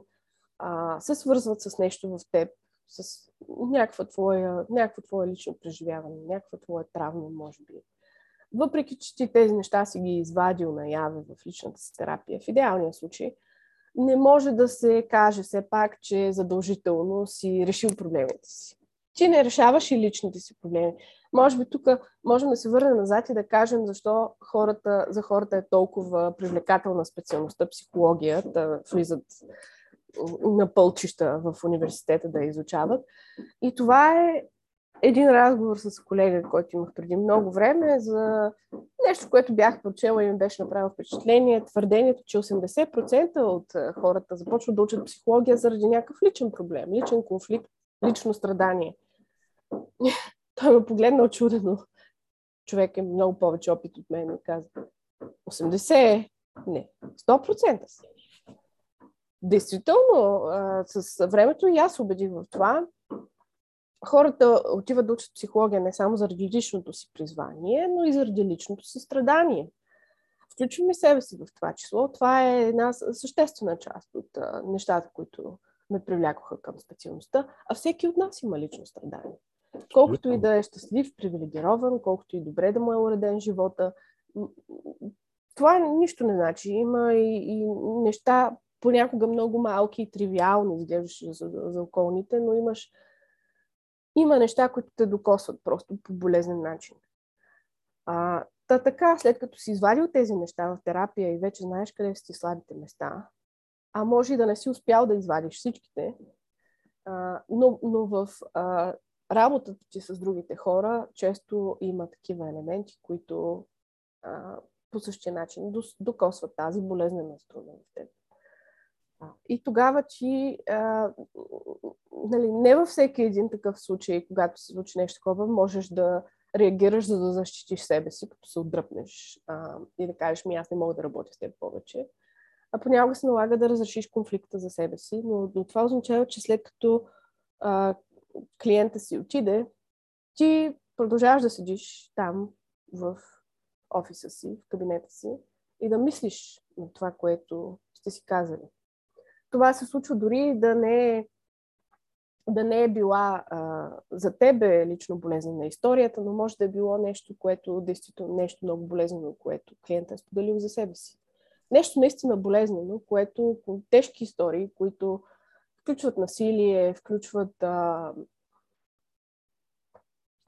а, се свързват с нещо в теб, с някаква твоя, някакво твое лично преживяване, някаква твоя травма, може би. Въпреки че ти тези неща си ги извадил наяве в личната си терапия, в идеалния случай, не може да се каже все пак, че задължително си решил проблемите си. Ти не решаваш и личните си проблеми. Може би тук можем да се върнем назад и да кажем защо хората, за хората е толкова привлекателна специалността психология, да влизат на пълчища в университета да изучават. И това е един разговор с колега, който имах преди много време за нещо, което бях прочела и ми беше направило впечатление. Твърдението, че осемдесет процента от хората започват да учат психология заради някакъв личен проблем, личен конфликт, лично страдание. Той ме погледна очудено. Човек е много повече опит от мен и каза осемдесет процента? Не, сто процента си. Действително, с времето и аз убедих в това. Хората отиват да учат психология не само заради личното си призвание, но и заради личното си страдание. Включваме себе си в това число. Това е една съществена част от нещата, които ме привлякоха към специалността, а всеки от нас има лично страдание. Колкото и да е щастлив, привилегирован, колкото и добре да му е уреден живота, това нищо не значи. Има и, и неща, понякога много малки и тривиални, изглеждаш за, за околните, но имаш Има неща, които те докосват просто по болезнен начин. А, та така, след като си извадил тези неща в терапия и вече знаеш къде са ти слабите места, а може и да не си успял да извадиш всичките, а, но, но в а, работата ти с другите хора често има такива елементи, които а, по същия начин докосват тази болезнена струна в теб. И тогава ти, а, нали, не във всеки един такъв случай, когато се случи нещо такова, можеш да реагираш, за да защитиш себе си, като се отдръпнеш а, и да кажеш, ми аз не мога да работя с теб повече. А понякога се налага да разрешиш конфликта за себе си, но, но това означава, че след като а, клиента си отиде, ти продължаваш да седиш там в офиса си, в кабинета си и да мислиш на това, което сте си казали. Това се случва дори да не е, да не е била а, за тебе лично болезнена историята, но може да е било нещо, което действително нещо много болезнено, което клиентът е споделил за себе си. Нещо наистина болезнено, което тежки истории, които включват насилие, включват а,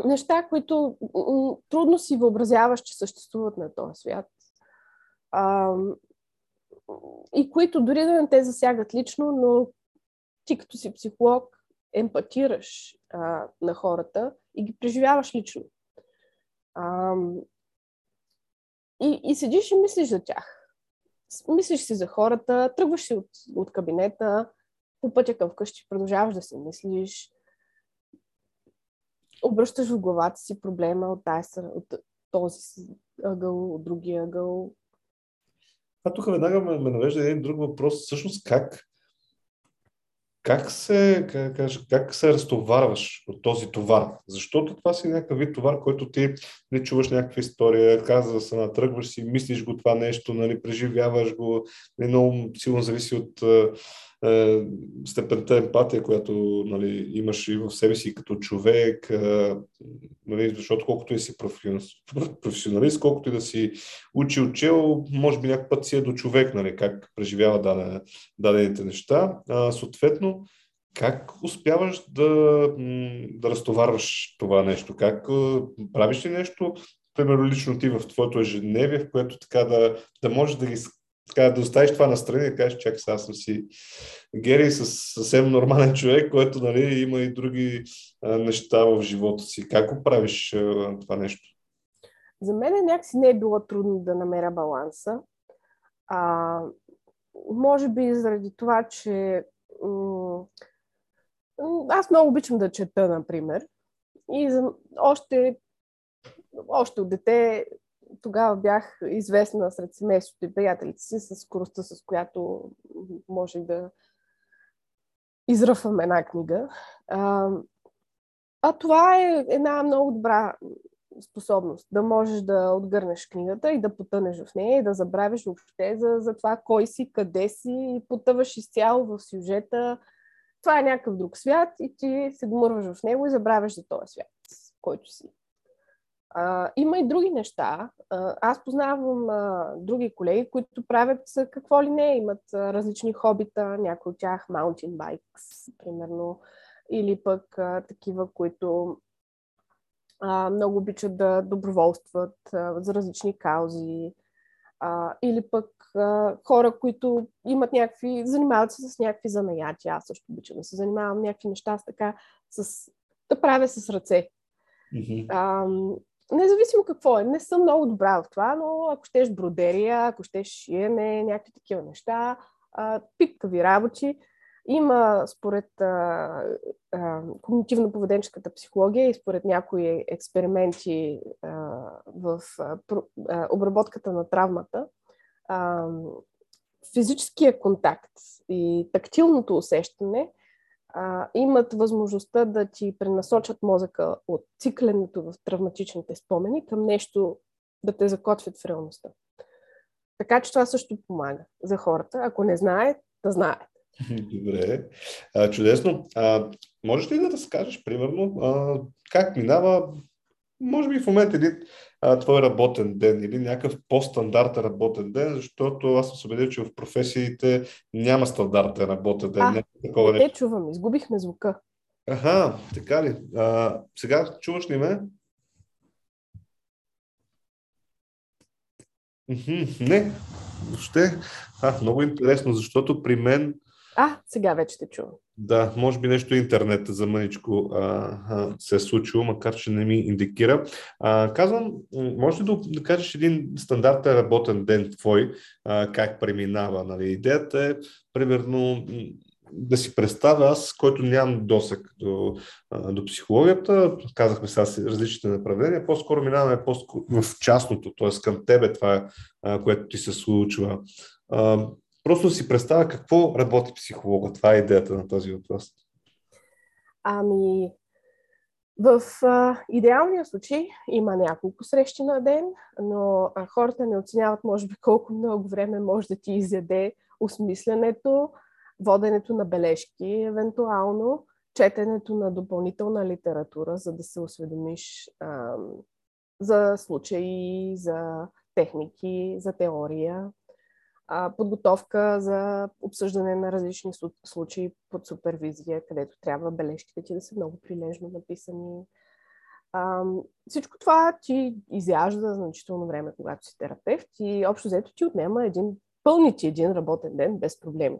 неща, които м- трудно си въобразяваш, че съществуват на този свят. А, и които дори да не те засягат лично, но ти като си психолог емпатираш а, на хората и ги преживяваш лично. А, и, и седиш и мислиш за тях. Мислиш си за хората, тръгваш си от, от кабинета, по пътя към вкъщи продължаваш да си мислиш, обръщаш в главата си проблема от, тази, от този ъгъл, от другия ъгъл. А тук веднага ме, ме навежда един друг въпрос. Всъщност как Как се, как, как се разтоварваш от този товар? Защото това си някакъв вид товар, който ти не чуваш някаква история, казва се, натръгваш си, мислиш го това нещо, нали, преживяваш го. Много силно зависи от е, степента емпатия, която нали, имаш и в себе си като човек. Е, нали, защото колкото и си професионалист, колкото и да си учи, учил, може би някакъв път си е до човек, нали, как преживява даден, дадените неща. А, съответно, как успяваш да, да разтоварваш това нещо? Как правиш ли нещо, примерно лично ти в твоето ежедневие, в което така да, да можеш да ги така, да оставиш това настрани и да кажеш, чакай, сега съм си Гери, съвсем нормален човек, който нали, има и други а, неща в живота си. Как го правиш а, това нещо? За мен някакси не е било трудно да намеря баланса. А, може би заради това, че аз много обичам да чета, например. И за... още... още от дете тогава бях известна сред семейството и приятелите си с скоростта, с която може да изръфвам една книга. А... а това е една много добра способност. Да можеш да отгърнеш книгата и да потънеш в нея и да забравиш въобще за, за това кой си, къде си и потъваш изцяло в сюжета. Това е някакъв друг свят и ти се гмурваш в него и забравяш за този свят, който си. А, има и други неща. А, аз познавам а, други колеги, които правят какво ли не. Имат а, различни хобита, някои от тях mountain bikes, примерно, или пък а, такива, които а, много обичат да доброволстват а, за различни каузи. А, или пък а, хора, които имат някакви, занимават се с някакви занаяти. Аз също обичам да се занимавам някакви неща с така, с, да правя с ръце. Mm-hmm. А, независимо какво е, не съм много добра в това, но ако щеш бродерия, ако щеш шиене, някакви такива неща, а, пипкави работи. Има според а, а, когнитивно-поведенческата психология и според някои експерименти а, в а, обработката на травмата, а, физическия контакт и тактилното усещане а, имат възможността да ти пренасочат мозъка от цикленето в травматичните спомени към нещо да те закотвят в реалността. Така че това също помага за хората. Ако не знаят, да знаят. Добре. А, чудесно. А, можеш ли да разкажеш, примерно, а, как минава, може би в момента един а, твой работен ден или някакъв по-стандартен работен ден, защото аз съм се убедил, че в професиите няма стандартен работен ден. А, такова не те чувам, изгубихме звука. Аха, така ли. А, сега чуваш ли ме? Не, въобще. А, много интересно, защото при мен А, сега вече те чувам. Да, може би нещо интернет за мъничко а, а, се е случило, макар че не ми индикира. А, казвам, може ли да, да кажеш един стандартен работен ден твой, а, как преминава? Нали? Идеята е, примерно, да си представя аз, който нямам досег до, до психологията, казахме сега различните направления, по-скоро минаваме по-скоро в частното, т.е. към тебе това, а, което ти се случва. А, Просто си представя какво работи психолога. Това е идеята на този въпрос. Ами, в а, идеалния случай има няколко срещи на ден, но а, хората не оценяват, може би, колко много време може да ти изяде осмислянето, воденето на бележки, евентуално, четенето на допълнителна литература, за да се осведомиш а, за случаи, за техники, за теория. Подготовка за обсъждане на различни случаи под супервизия, където трябва бележките ти да са много прилежно написани. А, всичко това ти изяжда значително време, когато си терапевт и общо взето ти отнема един, пълни ти един работен ден без проблеми.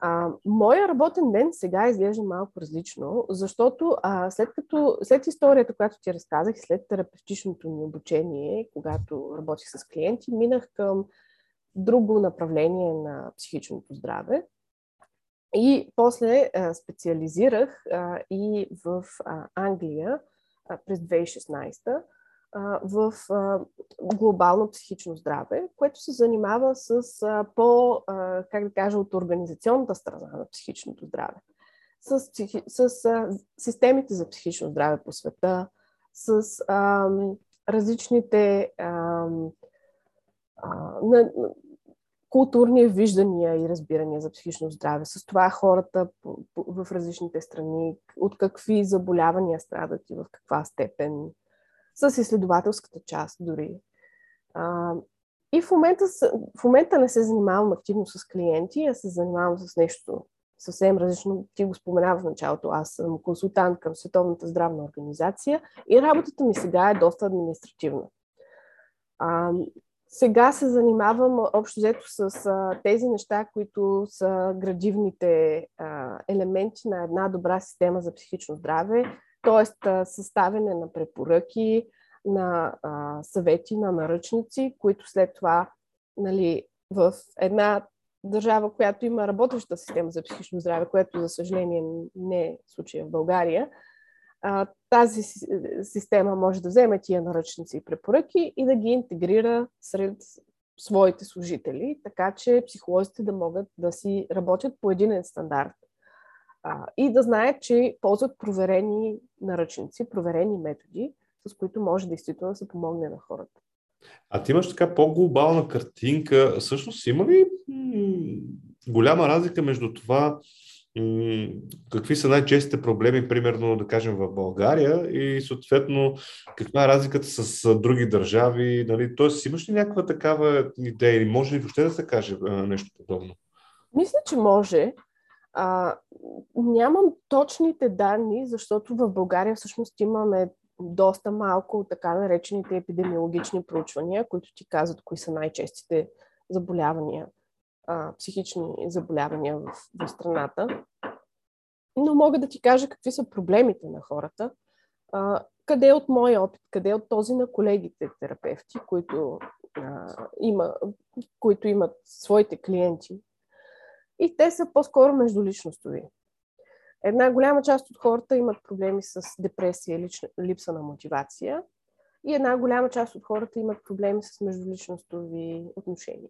А, моя работен ден сега изглежда малко различно, защото а, след, като, след историята, която ти разказах, след терапевтичното ми обучение, когато работих с клиенти, минах към друго направление на психичното здраве. И после а, специализирах а, и в а, Англия а, през две хиляди и шестнадесета в глобално психично здраве, което се занимава с по, как да кажа, от организационната страна на психичното здраве. С, психи... с системите за психично здраве по света, с ам, различните ам, а, на, културни виждания и разбирания за психично здраве, с това хората по, по, в различните страни, от какви заболявания страдат и в каква степен, с изследователската част дори. А, и в момента, в момента не се занимавам активно с клиенти, а се занимавам с нещо съвсем различно. Ти го споменава в началото. Аз съм консултант към Световната здравна организация и работата ми сега е доста административна. А, сега се занимавам общо взето с а, тези неща, които са градивните а, елементи на една добра система за психично здраве, т.е. съставяне на препоръки, на а, съвети, на наръчници, които след това, нали, в една държава, която има работеща система за психично здраве, което, за съжаление, не е случая в България, а, тази система може да вземе тия наръчници и препоръки и да ги интегрира сред своите служители, така че психолозите да могат да си работят по единен стандарт а, и да знаят, че ползват проверени наръчници, проверени методи, с които може действително да се помогне на хората. А ти имаш така по-глобална картинка. Всъщност има ли м- голяма разлика между това м- какви са най-честите проблеми, примерно, да кажем, в България и съответно каква е разликата с а, други държави? Нали? Тоест, имаш ли някаква такава идея или може ли въобще да се каже а, нещо подобно? Мисля, че може. А, нямам точните данни, защото в България всъщност имаме доста малко от така наречените епидемиологични проучвания, които ти казват кои са най-честите заболявания, а, психични заболявания в, в страната. Но мога да ти кажа какви са проблемите на хората, а, къде от моя опит, къде от този на колегите терапевти, които, а, има, които имат своите клиенти. И те са по-скоро междуличностови. Една голяма част от хората имат проблеми с депресия, лична, липса на мотивация и една голяма част от хората имат проблеми с междуличностови отношения.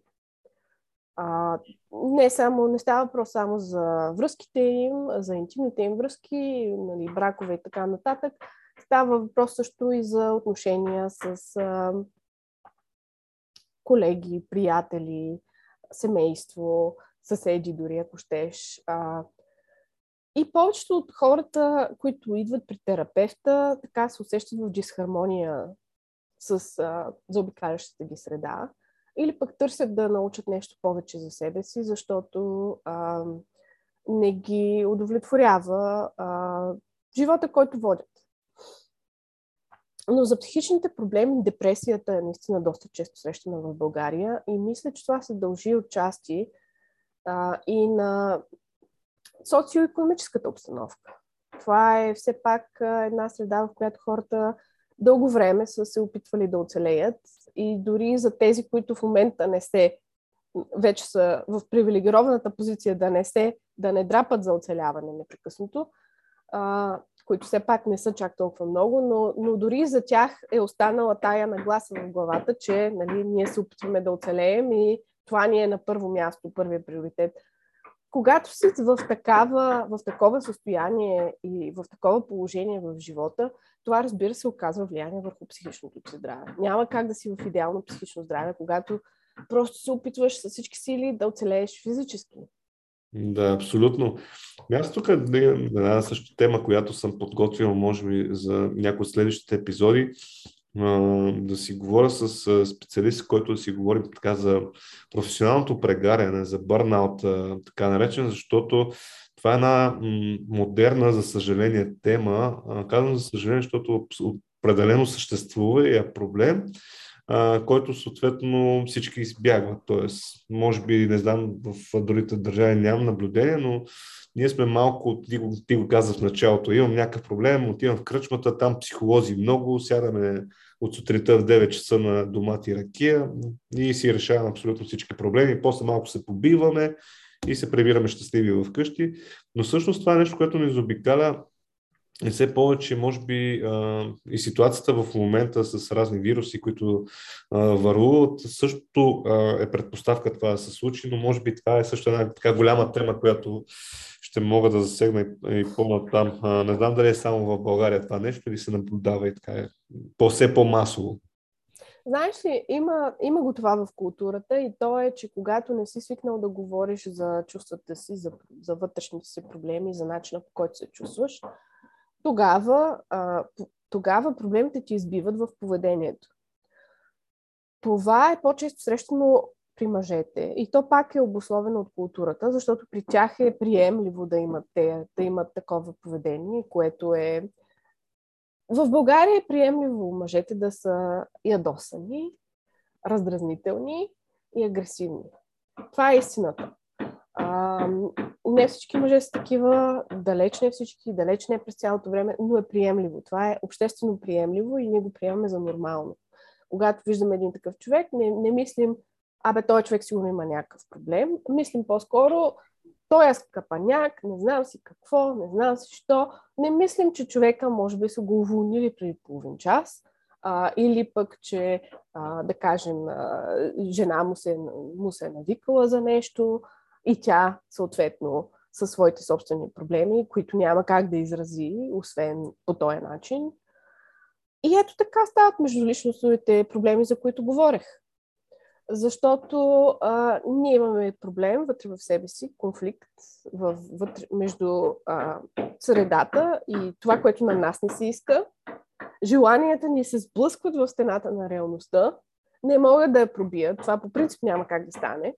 А, не, само, не става въпрос само за връзките им, за интимните им връзки, нали, бракове и така нататък. Става въпрос също и за отношения с а, колеги, приятели, семейство, съседи дори, ако щеш. А, И повечето от хората, които идват при терапевта, така се усещат в дисхармония с а, заобикалящата ги среда. Или пък търсят да научат нещо повече за себе си, защото а, не ги удовлетворява а, живота, който водят. Но за психичните проблеми депресията е наистина доста често срещана в България и мисля, че това се дължи отчасти а, и на социоекономическата обстановка. Това е все пак една среда, в която хората дълго време са се опитвали да оцелеят и дори за тези, които в момента не се, вече са в привилегированата позиция да не се, да не драпат за оцеляване непрекъснато, а, които все пак не са чак толкова много, но, но дори за тях е останала тая нагласа в главата, че, нали, ние се опитваме да оцелеем и това ни е на първо място, първият приоритет. Когато си в, такава, в такова състояние и в такова положение в живота, това, разбира се, оказва влияние върху психичното ти здраве. Няма как да си в идеално психично здраве, когато просто се опитваш с всички сили да оцелееш физически. Да, абсолютно. Аз тук е една съща тема, която съм подготвил, може би, за някои от следващите епизоди. Да си говоря с специалист, който да си говорим така за професионалното прегаряне, за бърнаут, така наречен, защото това е една модерна, за съжаление, тема. Казвам за съжаление, защото определено съществува и е проблем, който съответно всички избягват. Тоест, може би, не знам, в другите държави нямам наблюдение, но ние сме малко, ти го, ти го казах в началото, имам някакъв проблем, отивам в кръчмата, там психолози много, сядаме от сутринта в девет часа на домат и ракия и си решаваме абсолютно всички проблеми, после малко се побиваме и се превираме щастливи вкъщи, но всъщност това е нещо, което ни заобикаля И все повече, може би, и ситуацията в момента с разни вируси, които вървуват, също е предпоставка това да се случи, но може би това е също една така голяма тема, която ще мога да засегна и по-натам. Не знам дали е само в България това нещо или се наблюдава и така е по-все по-масово. Знаеш ли, има, има го това в културата и то е, че когато не си свикнал да говориш за чувствата си, за, за вътрешните си проблеми, за начина, по който се чувстваш, Тогава, а, тогава проблемите ти избиват в поведението. Това е по-често срещано при мъжете и то пак е обусловено от културата, защото при тях е приемливо да имат, те, да имат такова поведение, което е... В България е приемливо мъжете да са ядосани, раздразнителни и агресивни. Това е истината. А, не всички мъже са такива, далеч не всички, далеч не през цялото време, но е приемливо. Това е обществено приемливо и ние го приемаме за нормално. Когато виждаме един такъв човек, не, не мислим, абе, той човек сигурно има някакъв проблем. Мислим по-скоро, той е скъпаняк, не знам си какво, не знам си що. Не мислим, че човека може би са го уволнили преди половин час. А, или пък, че, а, да кажем, а, жена му се, му се е навикала за нещо, и тя, съответно, със своите собствени проблеми, които няма как да изрази, освен по този начин. И ето така стават междуличностните проблеми, за които говорех. Защото а, ние имаме проблем вътре в себе си, конфликт вътре, между а, средата и това, което на нас не се иска. Желанията ни се сблъскват в стената на реалността. Не могат да я пробият. Това по принцип няма как да стане.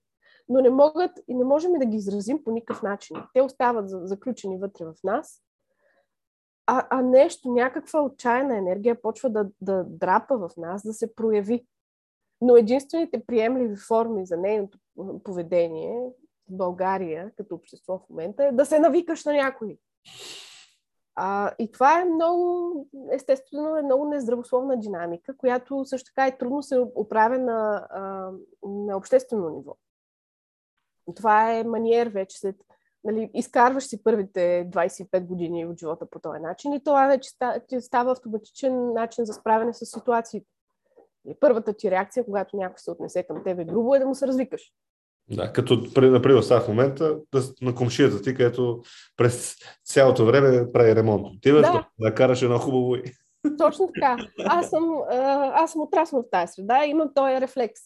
Но не могат и не можем да ги изразим по никакъв начин. Те остават заключени вътре в нас, а, а нещо, някаква отчаяна енергия почва да, да драпа в нас, да се прояви. Но единствените приемливи форми за нейното поведение в България, като общество в момента, е да се навикаш на някой. А, и това е много, естествено, е много нездравословна динамика, която също така е трудно се оправя на, на обществено ниво. Това е маниер вече след... Нали, изкарваш си първите двайсет и пет години от живота по този начин и това вече става автоматичен начин за справяне с ситуациите. И първата ти реакция, когато някой се отнесе към тебе грубо, е да му се развикаш. Да, като, например, сега в момента на комшията ти, където през цялото време прави ремонт. Отиваш да, да караш едно хубаво и... Точно така. Аз съм, аз съм отрасна в тази среда и имам този рефлекс.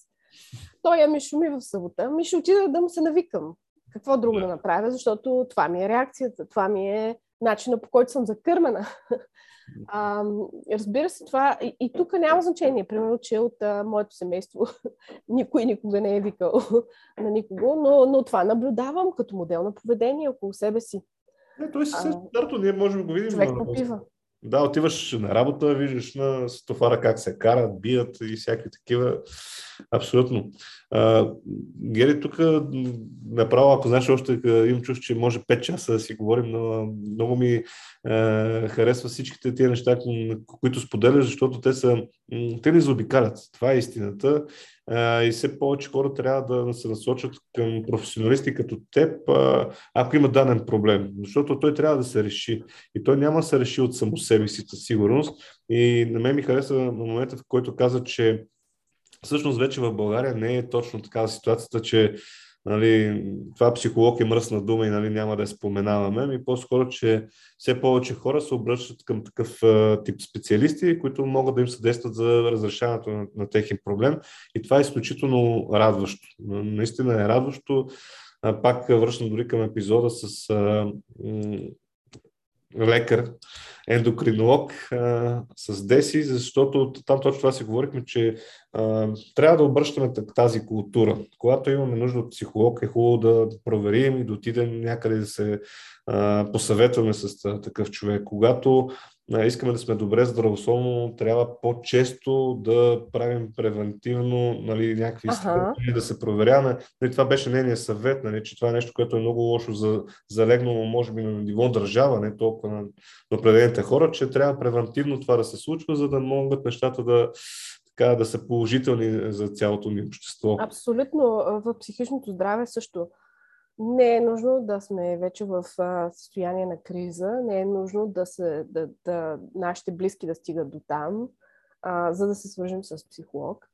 Той ми шуми в събота, ми ще отида да му се навикам. Какво друго да направя, защото това ми е реакцията, това ми е начина, по който съм закърмена. А, разбира се, това и, и тук няма значение, примерно, че от а, моето семейство никой никога не е викал на никого, но, но това наблюдавам като модел на поведение около себе си. Не, той си а, старто, ние можем да го видим. Човек попива. Да, отиваш на работа, виждаш на стофара как се карат, бият и всякакви такива. Абсолютно. А, Гери, тук направо, ако знаеш, още им чуш, че може пет часа да си говорим, но много ми а, харесва всичките тия неща, които споделяш, защото те са, те ни заобикалят. Това е истината. А, и все повече хора трябва да се насочат към професионалисти като теб, а, ако има данен проблем, защото той трябва да се реши. И той няма да се реши от само себе си, със сигурност. И на мен ми харесва на момента, в който каза, че всъщност вече в България не е точно такава ситуацията, че, нали, това психолог е мръсна дума и, нали, няма да я споменаваме. И по-скоро, че все повече хора се обръщат към такъв а, тип специалисти, които могат да им съдействат за разрешаването на, на техен проблем. И това е изключително радващо. Наистина е радващо. А, пак връщам дори към епизода с... А, м- лекар, ендокринолог а, с Деси, защото там точно това си говорихме, че а, трябва да обръщаме тази култура. Когато имаме нужда от психолог, е хубаво да проверим и да отидем някъде да се а, посъветваме с а, такъв човек. Когато а, искаме да сме добре здравословно, трябва по-често да правим превентивно, нали, някакви стъпки, да се проверяваме. Нали, това беше нейният съвет, нали, че това е нещо, което е много лошо за, залегнало, може би, на ниво държава, не толкова на, на определените хора, че трябва превентивно това да се случва, за да могат нещата да, така, да са положителни за цялото ни общество. Абсолютно. В психичното здраве също. не е нужно да сме вече в а, състояние на криза, не е нужно да се, да, да, нашите близки да стигат до там, а, за да се свържим с психолог.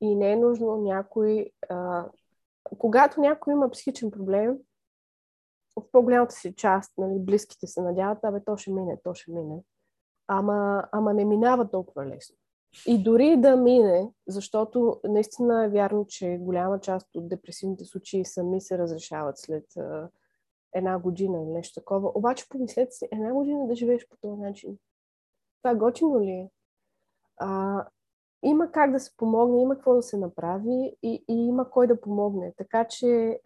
И не е нужно някой... А, когато някой има психичен проблем, в по-голямата си част, нали, близките се надяват, абе, то ще мине, то ще мине. Ама, ама не минава толкова лесно. И дори да мине, защото наистина е вярно, че голяма част от депресивните случаи сами се разрешават след а, една година или нещо такова. Обаче помислете си, една година да живееш по този начин. Това готино ли е? А, има как да се помогне, има какво да се направи и, и има кой да помогне. Така че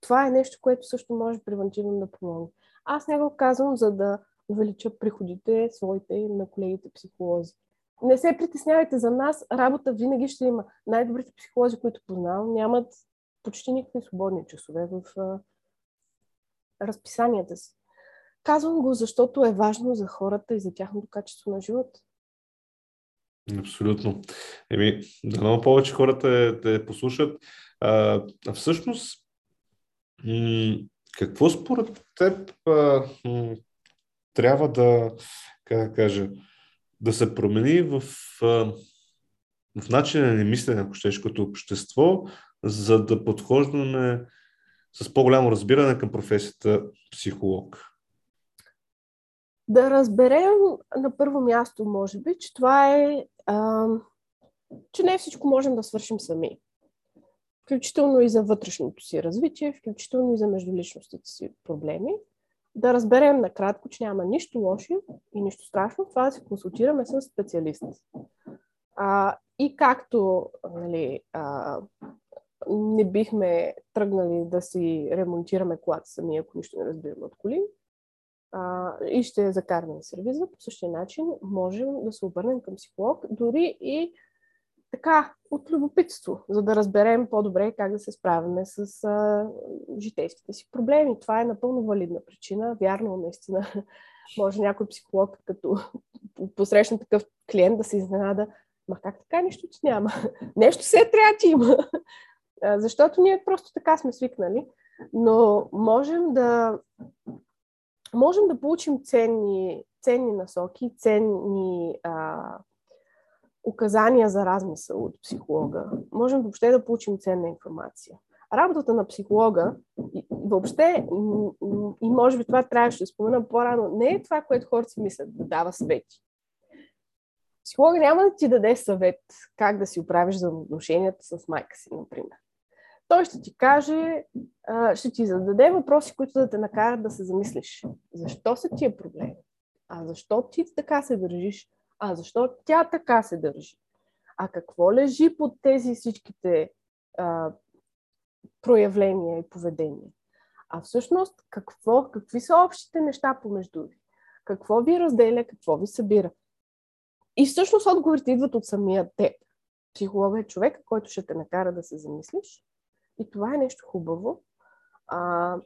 това е нещо, което също може превентивно да помогне. Аз не го казвам, за да увелича приходите своите на колегите психолози. Не се притеснявайте за нас, работа винаги ще има. Най-добрите психолози, които познавам, нямат почти никакви свободни часове в а, разписанията си. Казвам го, защото е важно за хората и за тяхното качество на живот. Абсолютно. Еми, да, много повече хората те послушат. А, а всъщност, м- какво според теб а, м- трябва да, как да кажа, да се промени в, в начина на мислене, ако щеш, като общество, за да подхождаме с по-голямо разбиране към професията психолог? Да разберем на първо място, може би, че това е, а, че не всичко можем да свършим сами. Включително и за вътрешното си развитие, включително и за междуличностите си проблеми. Да разберем накратко, че няма нищо лошо и нищо страшно, това да се консултираме с специалист. А, и както нали, а, не бихме тръгнали да си ремонтираме колата сами, ако нищо не разбираме от коли, а, и ще закараме сервиза, по същия начин можем да се обърнем към психолог, дори и така, от любопитство, за да разберем по-добре как да се справяме с а, житейските си проблеми. Това е напълно валидна причина. Вярно, наистина, може някой психолог, като посрещна такъв клиент, да се изненада, ма как така нищо ти няма? Нещо все трябва ти има. А, защото ние просто така сме свикнали. Но можем да, можем да получим ценни, ценни насоки, ценни... А, указания за размисъл от психолога. Можем въобще да получим ценна информация. Работата на психолога въобще, и може би това трябваше да спомена по-рано, не е това, което хората си мислят, да дава съвети. Психолога няма да ти даде съвет как да си оправиш взаимоотношенията с майка си, например. Той ще ти каже, ще ти зададе въпроси, които да те накарат да се замислиш. Защо са тия проблеми? А защо ти така се държиш? А защо тя така се държи? А какво лежи под тези всичките а, проявления и поведения? А всъщност, какво, какви са общите неща помежду ви? Какво ви разделя, какво ви събира? И всъщност отговорите идват от самия теб. Психологът е човек, който ще те накара да се замислиш. И това е нещо хубаво. А,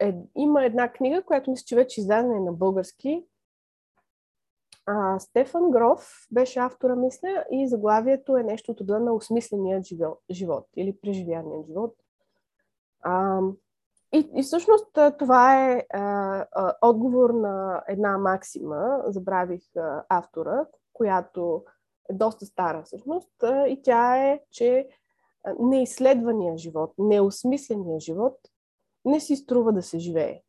е, има една книга, която мисля, че вече издадена е на български. А, Стефан Гроф беше автора, мисля, и заглавието е нещо от рода на осмисления живот или преживяния живот. А, и, и всъщност това е а, а, отговор на една максима, забравих а, автора, която е доста стара всъщност, а, и тя е, че неизследвания живот, неосмисления живот не си струва да се живее.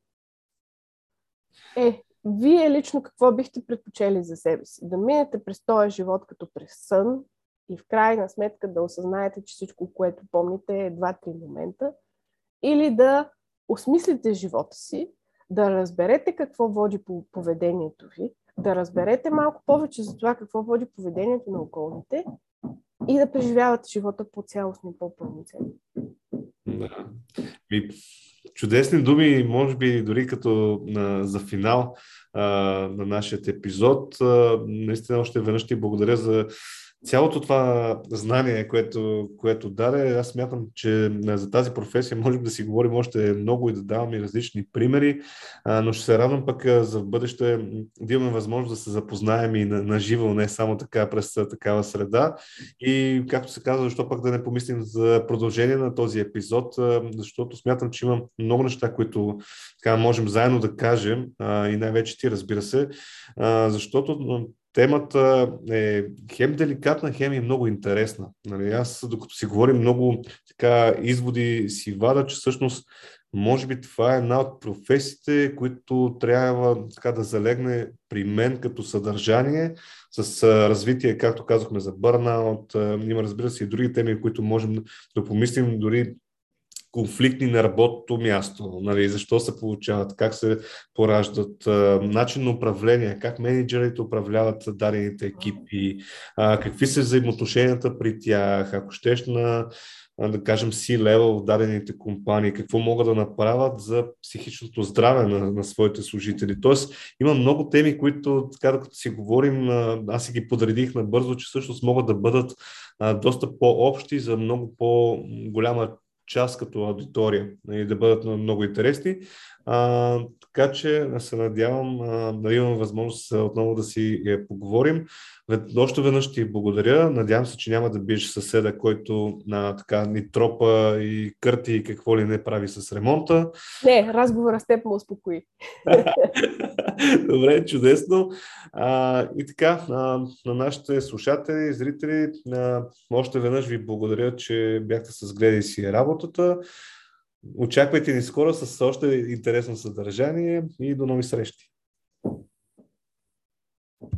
Е, Вие лично какво бихте предпочели за себе си? Да минете през този живот като през сън и в крайна сметка да осъзнаете, че всичко, което помните е два-три момента, или да осмислите живота си, да разберете какво води поведението ви, да разберете малко повече за това какво води поведението на околните и да преживявате живота по-цялостно и по-пълноценно. Да. И чудесни думи, може би дори като на, за финал а, на нашия епизод. А, наистина още веднъж ти благодаря за цялото това знание, което, което даде, аз смятам, че за тази професия можем да си говорим още много и да даваме различни примери, но ще се радвам пък за бъдеще да имаме възможност да се запознаем и на, на живо, не само така през такава среда. И както се казва, защо пък да не помислим за продължение на този епизод, защото смятам, че имам много неща, които така можем заедно да кажем, и най-вече ти, разбира се, защото темата е хем деликатна, хем и много интересна. Нали, аз, докато си говорим, много така изводи си вада, че всъщност може би това е една от професиите, които трябва така да залегне при мен като съдържание с развитие, както казахме, за бърнаут. Има, разбира се, и други теми, които можем да помислим, дори конфликтни на работното място, нали, защо се получават, как се пораждат, начин на управление, как мениджърите управляват дадените екипи, какви са взаимоотношенията при тях, ако щеш на, да кажем, C-level в дадените компании, какво могат да направят за психичното здраве на, на своите служители. Тоест, има много теми, които, така като си говорим, аз си ги подредих набързо, че всъщност могат да бъдат доста по-общи за много по-голяма част като аудитория и да бъдат много интересни. А, така че се надявам а, да имам възможност отново да си я поговорим. Още веднъж ти благодаря. Надявам се, че няма да биеш съседа, който на, така, ни тропа и кърти и какво ли не прави с ремонта. Не, разговора с теб ме успокои. Добре, чудесно. А, и така, на, на нашите слушатели, зрители, а, още веднъж ви благодаря, че бяхте с "Гледай си работата". Очаквайте ни скоро с още интересно съдържание и до нови срещи!